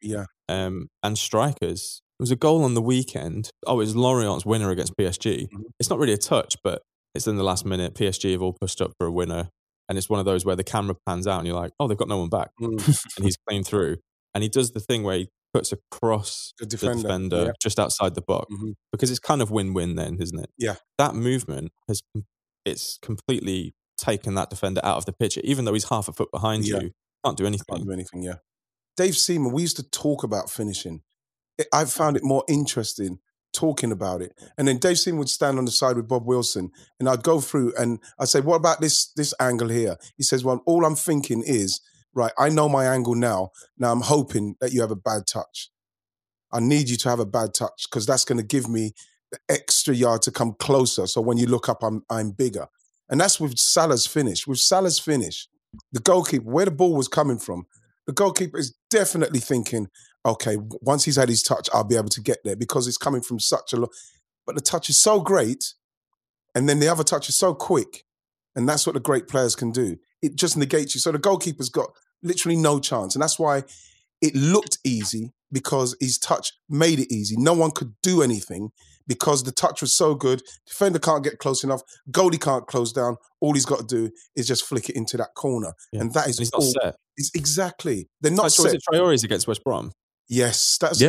yeah. Yeah. And strikers. There was a goal on the weekend. Oh, it's Lorient's winner against PSG. Mm-hmm. It's not really a touch, but it's in the last minute. PSG have all pushed up for a winner. And it's one of those where the camera pans out and you're like, oh, they've got no one back. Mm. And he's cleaned through. And he does the thing where he puts across the defender just outside the box. Mm-hmm. Because it's kind of win-win then, isn't it? Yeah. That movement has, it's completely taken that defender out of the picture. Even though he's half a foot behind you, can't do anything. Can't do anything, yeah. Dave Seaman, we used to talk about finishing. I've found it more interesting talking about it. And then Dave Seaman would stand on the side with Bob Wilson and I'd go through and I'd say, what about this angle here? He says, well, all I'm thinking is, right, I know my angle now. Now I'm hoping that you have a bad touch. I need you to have a bad touch because that's going to give me the extra yard to come closer. So when you look up, I'm bigger. And that's with Salah's finish. With Salah's finish, the goalkeeper, where the ball was coming from, the goalkeeper is definitely thinking, okay, once he's had his touch, I'll be able to get there because it's coming from such a lot. But the touch is so great, and then the other touch is so quick, and that's what the great players can do. It just negates you. So the goalkeeper's got literally no chance, and that's why it looked easy because his touch made it easy. No one could do anything because the touch was so good. Defender can't get close enough. Goalie can't close down. All he's got to do is just flick it into that corner, and that is all. It's exactly. They're not set. Was it Traore's against West Brom? Yes, that's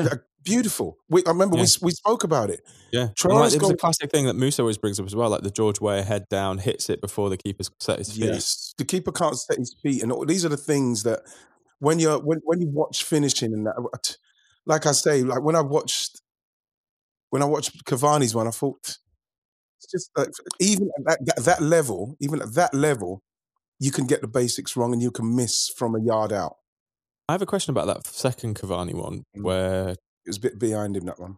beautiful. I remember we spoke about it. Yeah, it's a classic thing that Moussa always brings up as well, like the George Weah head down, hits it before the keeper's set his feet. Yes, the keeper can't set his feet, and all, these are the things that when you watch finishing and that, like I say, like when I watched Cavani's one, I thought it's just like, even at that level, you can get the basics wrong and you can miss from a yard out. I have a question about that second Cavani one where... It was a bit behind him, that one.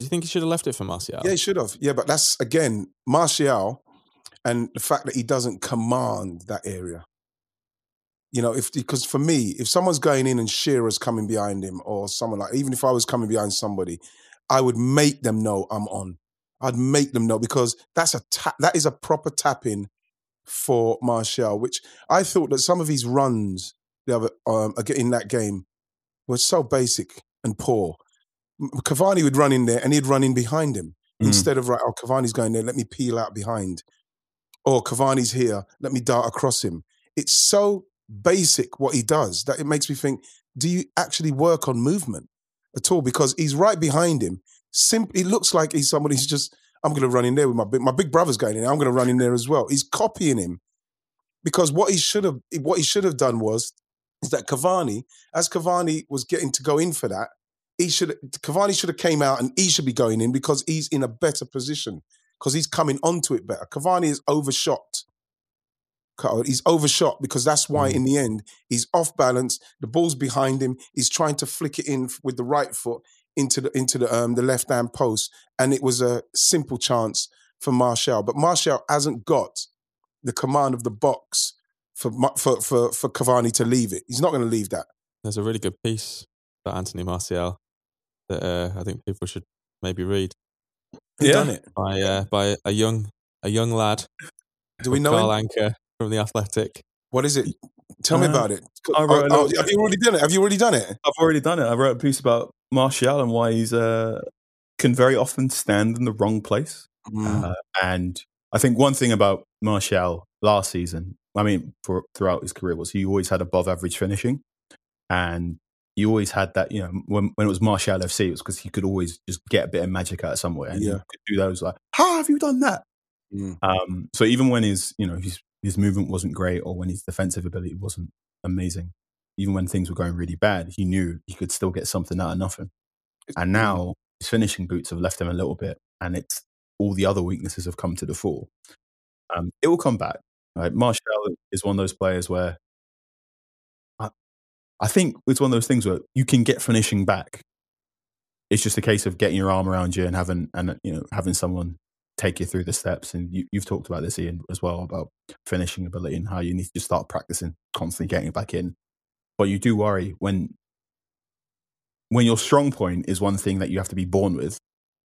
Do you think he should have left it for Martial? Yeah, he should have. Yeah, but that's, again, Martial and the fact that he doesn't command that area. You know, because for me, if someone's going in and Shearer's coming behind him or someone like... Even if I was coming behind somebody, I would make them know I'm on. I'd make them know because that is a proper tap-in for Martial, which I thought that some of his runs... The other in that game was so basic and poor. Cavani would run in there and he'd run in behind him instead of, right, oh, Cavani's going there, let me peel out behind. Or Cavani's here, let me dart across him. It's so basic what he does that it makes me think, do you actually work on movement at all? Because he's right behind him. It looks like he's somebody who's just, I'm going to run in there with my big brother's going in there, I'm going to run in there as well. He's copying him because what he should have done was that Cavani was getting to go in for that, Cavani should have came out and he should be going in because he's in a better position because he's coming onto it better. Cavani is overshot. He's overshot because that's why in the end he's off balance. The ball's behind him. He's trying to flick it in with the right foot into the left hand post, and it was a simple chance for Martial. But Martial hasn't got the command of the box for Cavani to leave it. He's not going to leave that. There's a really good piece about Anthony Martial that I think people should maybe read. Who done it? By a young lad. Do we know Carl Anka from The Athletic. What is it? Tell me about it. Have you already done it? I've already done it. I wrote a piece about Martial and why he's can very often stand in the wrong place. And I think one thing about Martial last season, I mean, throughout his career, was he always had above average finishing, and you always had that. You know, when it was Martial FC, it was because he could always just get a bit of magic out of somewhere, and he could do those. Like, how have you done that? So even when his movement wasn't great, or when his defensive ability wasn't amazing, even when things were going really bad, he knew he could still get something out of nothing. And now his finishing boots have left him a little bit, and it's all the other weaknesses have come to the fore. It will come back. Right. Martial is one of those players where I think it's one of those things where you can get finishing back. It's just a case of getting your arm around you and having someone take you through the steps. And you've talked about this, Ian, as well, about finishing ability and how you need to just start practicing constantly getting back in. But you do worry when your strong point is one thing that you have to be born with,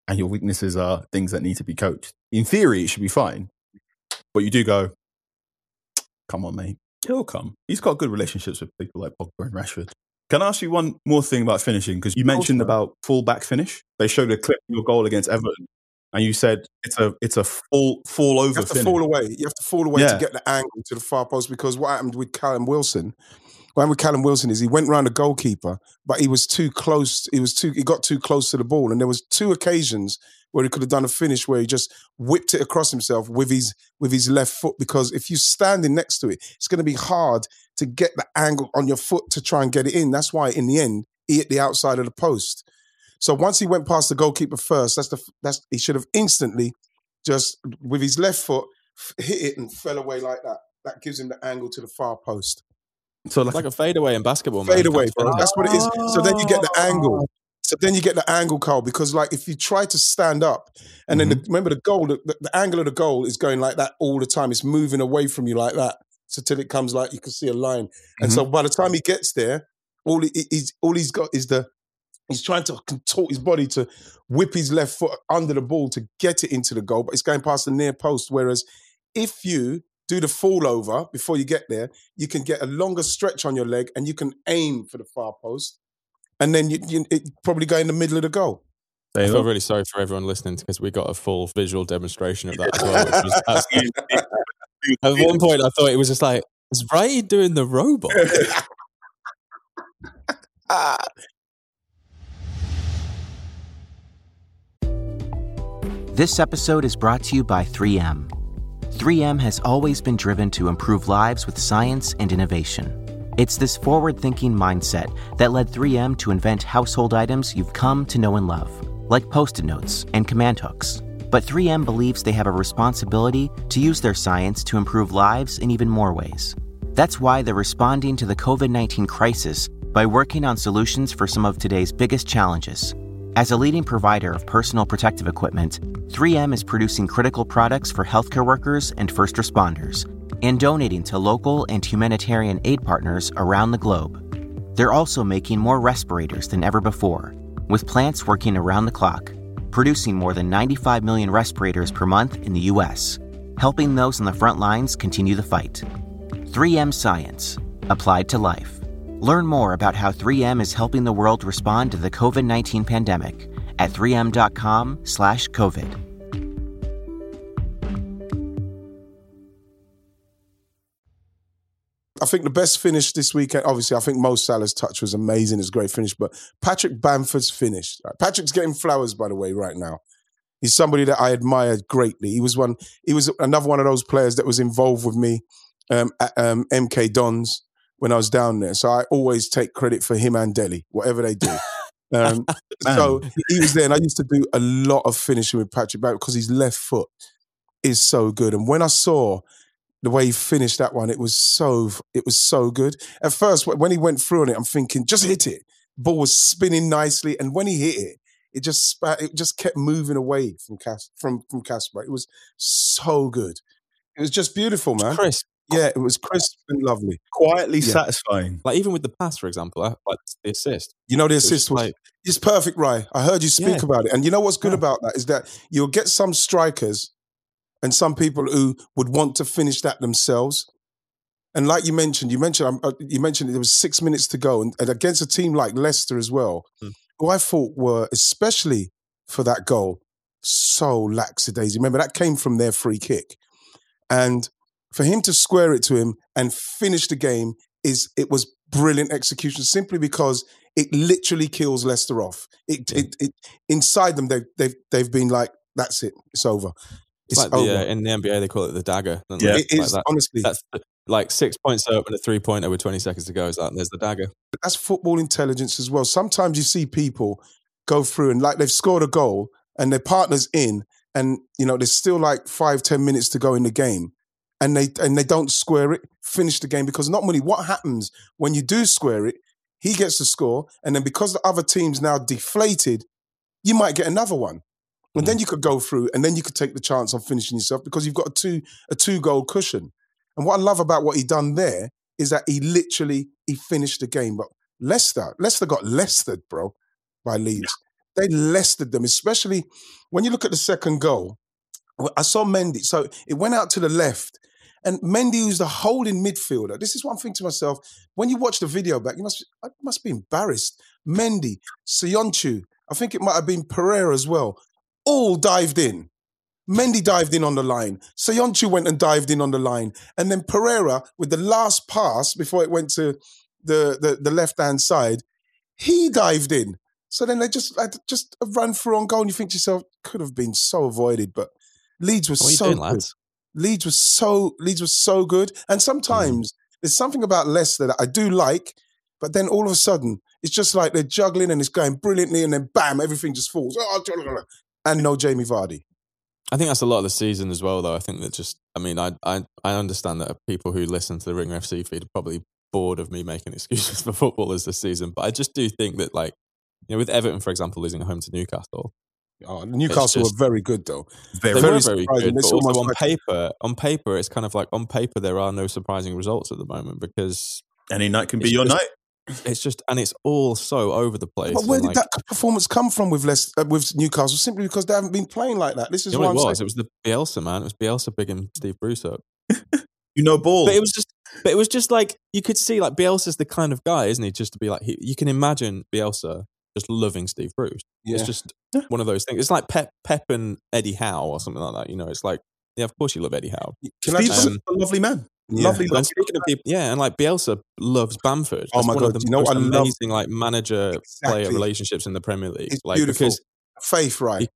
and your weaknesses are things that need to be coached. In theory, it should be fine, but you do go, Come on, mate. He'll come. He's got good relationships with people like Pogba and Rashford. Can I ask you one more thing about finishing? Because you mentioned about full back finish. They showed a clip of your goal against Everton, and you said it's a fall over. You have to finish. Fall away. You have to fall away to get the angle to the far post. Because what happened with Callum Wilson? What happened with Callum Wilson is he went round the goalkeeper, but he was too close. He got too close to the ball, and there was two occasions where he could have done a finish where he just whipped it across himself with his left foot, because if you're standing next to it, it's going to be hard to get the angle on your foot to try and get it in. That's why in the end, he hit the outside of the post. So once he went past the goalkeeper first, he should have instantly just, with his left foot, hit it and fell away like that. That gives him the angle to the far post. So like a fadeaway in basketball, man. Fadeaway, that's what it is. So then you get the angle. So then you get the angle, Carl, because like if you try to stand up and then remember the goal, the angle of the goal is going like that all the time. It's moving away from you like that. So till it comes like you can see a line. And so by the time he gets there, all he's got is he's trying to contort his body to whip his left foot under the ball to get it into the goal, but it's going past the near post. Whereas if you do the fall over before you get there, you can get a longer stretch on your leg and you can aim for the far post. And then it probably go in the middle of the goal. I feel really sorry for everyone listening because we got a full visual demonstration of that as well. At one point, I thought it was just like, is Wrighty doing the robot? This episode is brought to you by 3M. 3M has always been driven to improve lives with science and innovation. It's this forward-thinking mindset that led 3M to invent household items you've come to know and love, like Post-it notes and command hooks. But 3M believes they have a responsibility to use their science to improve lives in even more ways. That's why they're responding to the COVID-19 crisis by working on solutions for some of today's biggest challenges. As a leading provider of personal protective equipment, 3M is producing critical products for healthcare workers and first responders, and donating to local and humanitarian aid partners around the globe. They're also making more respirators than ever before, with plants working around the clock, producing more than 95 million respirators per month in the US, helping those on the front lines continue the fight. 3M Science, applied to life. Learn more about how 3M is helping the world respond to the COVID-19 pandemic at 3m.com/COVID. I think the best finish this weekend, obviously, I think Mo Salah's touch was amazing. It's a great finish, but Patrick Bamford's finish. Patrick's getting flowers, by the way, right now. He's somebody that I admire greatly. He was another one of those players that was involved with me at MK Dons when I was down there. So I always take credit for him and Delhi, whatever they do. So he was there, and I used to do a lot of finishing with Patrick Bamford because his left foot is so good. And when I saw the way he finished that one, it was so good. At first, when he went through on it, I'm thinking, just hit it. Ball was spinning nicely, and when he hit it, it just kept moving away from Casper. It was so good. It was just beautiful, man. It was crisp. Yeah, it was crisp and lovely. Quietly satisfying. Like even with the pass, for example, like the assist. You know, the assist was it's perfect, Rai. I heard you speak about it, and you know what's good about that is that you'll get some strikers and some people who would want to finish that themselves. And like you mentioned there was 6 minutes to go, and against a team like Leicester as well, who I thought were, especially for that goal, so lackadaisy. Remember, that came from their free kick. And for him to square it to him and finish the game, it was brilliant execution, simply because it literally kills Leicester off. It inside them, they've been like, that's it, it's over. It's like in the NBA, they call it the dagger. Yeah, it is, like that. Honestly. That's like 6 points up and a three-pointer with 20 seconds to go. Is that? There's the dagger. But that's football intelligence as well. Sometimes you see people go through and like they've scored a goal and their partner's in, and you know there's still like 5-10 minutes to go in the game, and they don't square it, finish the game, because normally what happens when you do square it, he gets the score, and then because the other team's now deflated, you might get another one. And then you could go through, and then you could take the chance on finishing yourself, because you've got a two-goal cushion. And what I love about what he done there is that he finished the game. But Leicester got Leicestered, bro, by Leeds. They Leicestered them, especially when you look at the second goal. I saw Mendy. So it went out to the left, And Mendy, who's the holding midfielder. This is one thing to myself. When you watch the video back, I must be embarrassed. Mendy, Sionchu, I think it might have been Pereira as well, all dived in. Mendy dived in on the line. Sionchu went and dived in on the line. And then Pereira, with the last pass before it went to the left-hand side, he dived in. So then they just ran through on goal, and you think to yourself, could have been so avoided, but Leeds was so good. Lads? Leeds was so good. And sometimes there's something about Leicester that I do like, but then all of a sudden it's just like they're juggling and it's going brilliantly, and then bam, everything just falls. And no Jamie Vardy. I think that's a lot of the season as well, though. I think that just, I understand that people who listen to the Ringer FC feed are probably bored of me making excuses for footballers this season, but I just do think that, like, you know, with Everton, for example, losing at home to Newcastle. Oh, Newcastle were very good, though. They were very good. But also on paper, it's kind of like, on paper, there are no surprising results at the moment, because any night can be your night. It's just, and it's all so over the place. But where did that performance come from with Newcastle? Simply because they haven't been playing like that. This is what I'm saying. It was the Bielsa, man. It was Bielsa bigging Steve Bruce up. You know, balls. But it was just like, you could see, like, Bielsa's the kind of guy, isn't he? Just to be like, you can imagine Bielsa just loving Steve Bruce. Yeah. It's just one of those things. It's like Pep and Eddie Howe or something like that. You know, it's like, yeah, of course you love Eddie Howe. Steve's a lovely man. Yeah. Lovely. Speaking of people, yeah, and like Bielsa loves Bamford. That's one of the most amazing manager player relationships in the Premier League. It's beautiful. Because faith, right?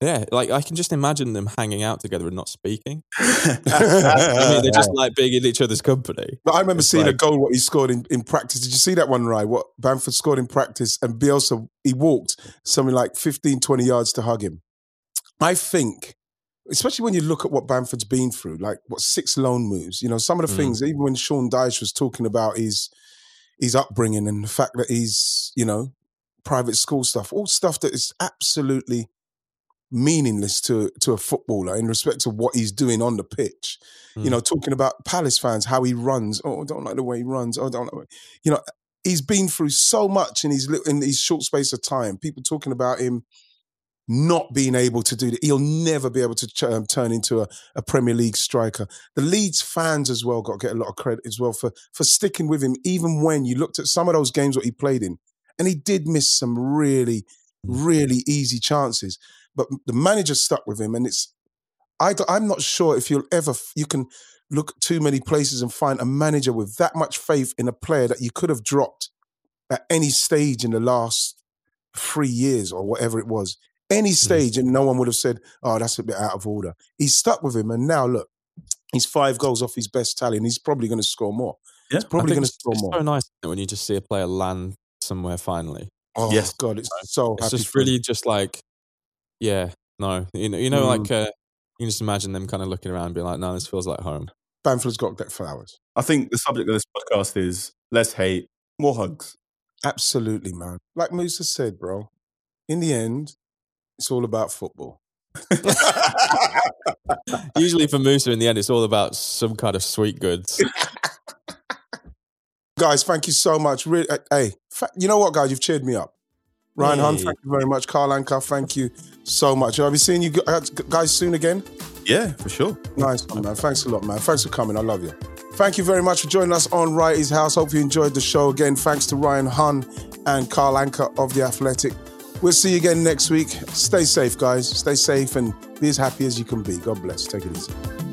Yeah, like I can just imagine them hanging out together and not speaking. I mean, they're just like being in each other's company. But I remember seeing a goal what he scored in practice. Did you see that one, Rai? What Bamford scored in practice, and Bielsa, he walked something like 15, 20 yards to hug him. I think, especially when you look at what Bamford's been through, like what 6 loan moves, you know, some of the things, even when Sean Dyche was talking about his upbringing and the fact that he's, you know, private school stuff, all stuff that is absolutely meaningless to a footballer in respect to what he's doing on the pitch. You know, talking about Palace fans, how he runs. Oh, I don't like the way he runs. Oh, I don't like. You know, he's been through so much in his short space of time. People talking about him not being able to do that. He'll never be able to turn into a Premier League striker. The Leeds fans as well got to get a lot of credit as well for sticking with him, even when you looked at some of those games what he played in, and he did miss some really easy chances. But the manager stuck with him, and I'm not sure if you can look too many places and find a manager with that much faith in a player that you could have dropped at any stage in the last 3 years or whatever it was. Any stage, and no one would have said, oh, that's a bit out of order. He's stuck with him, and now look, he's 5 goals off his best tally, and he's probably going to score more. Yeah. He's probably going to score more. It's so nice when you just see a player land somewhere finally. Oh, yes. God, it's so happy. It's just really just like... Yeah, no. You know, like, you can just imagine them kind of looking around and being like, no, this feels like home. Bamford's got to get flowers. I think the subject of this podcast is less hate, more hugs. Absolutely, man. Like Moussa said, bro, in the end, it's all about football. Usually for Moussa, in the end, it's all about some kind of sweet goods. Guys, thank you so much. Really, hey, you know what, guys? You've cheered me up. Ryan Hunn, thank you very much. Carl Anka, thank you so much. I'll be seeing you guys soon again. Yeah, for sure. Nice one, man. Thanks a lot, man. Thanks for coming. I love you. Thank you very much for joining us on Wrighty's House. Hope you enjoyed the show. Again, thanks to Ryan Hunn and Carl Anka of The Athletic. We'll see you again next week. Stay safe, guys. Stay safe and be as happy as you can be. God bless. Take it easy.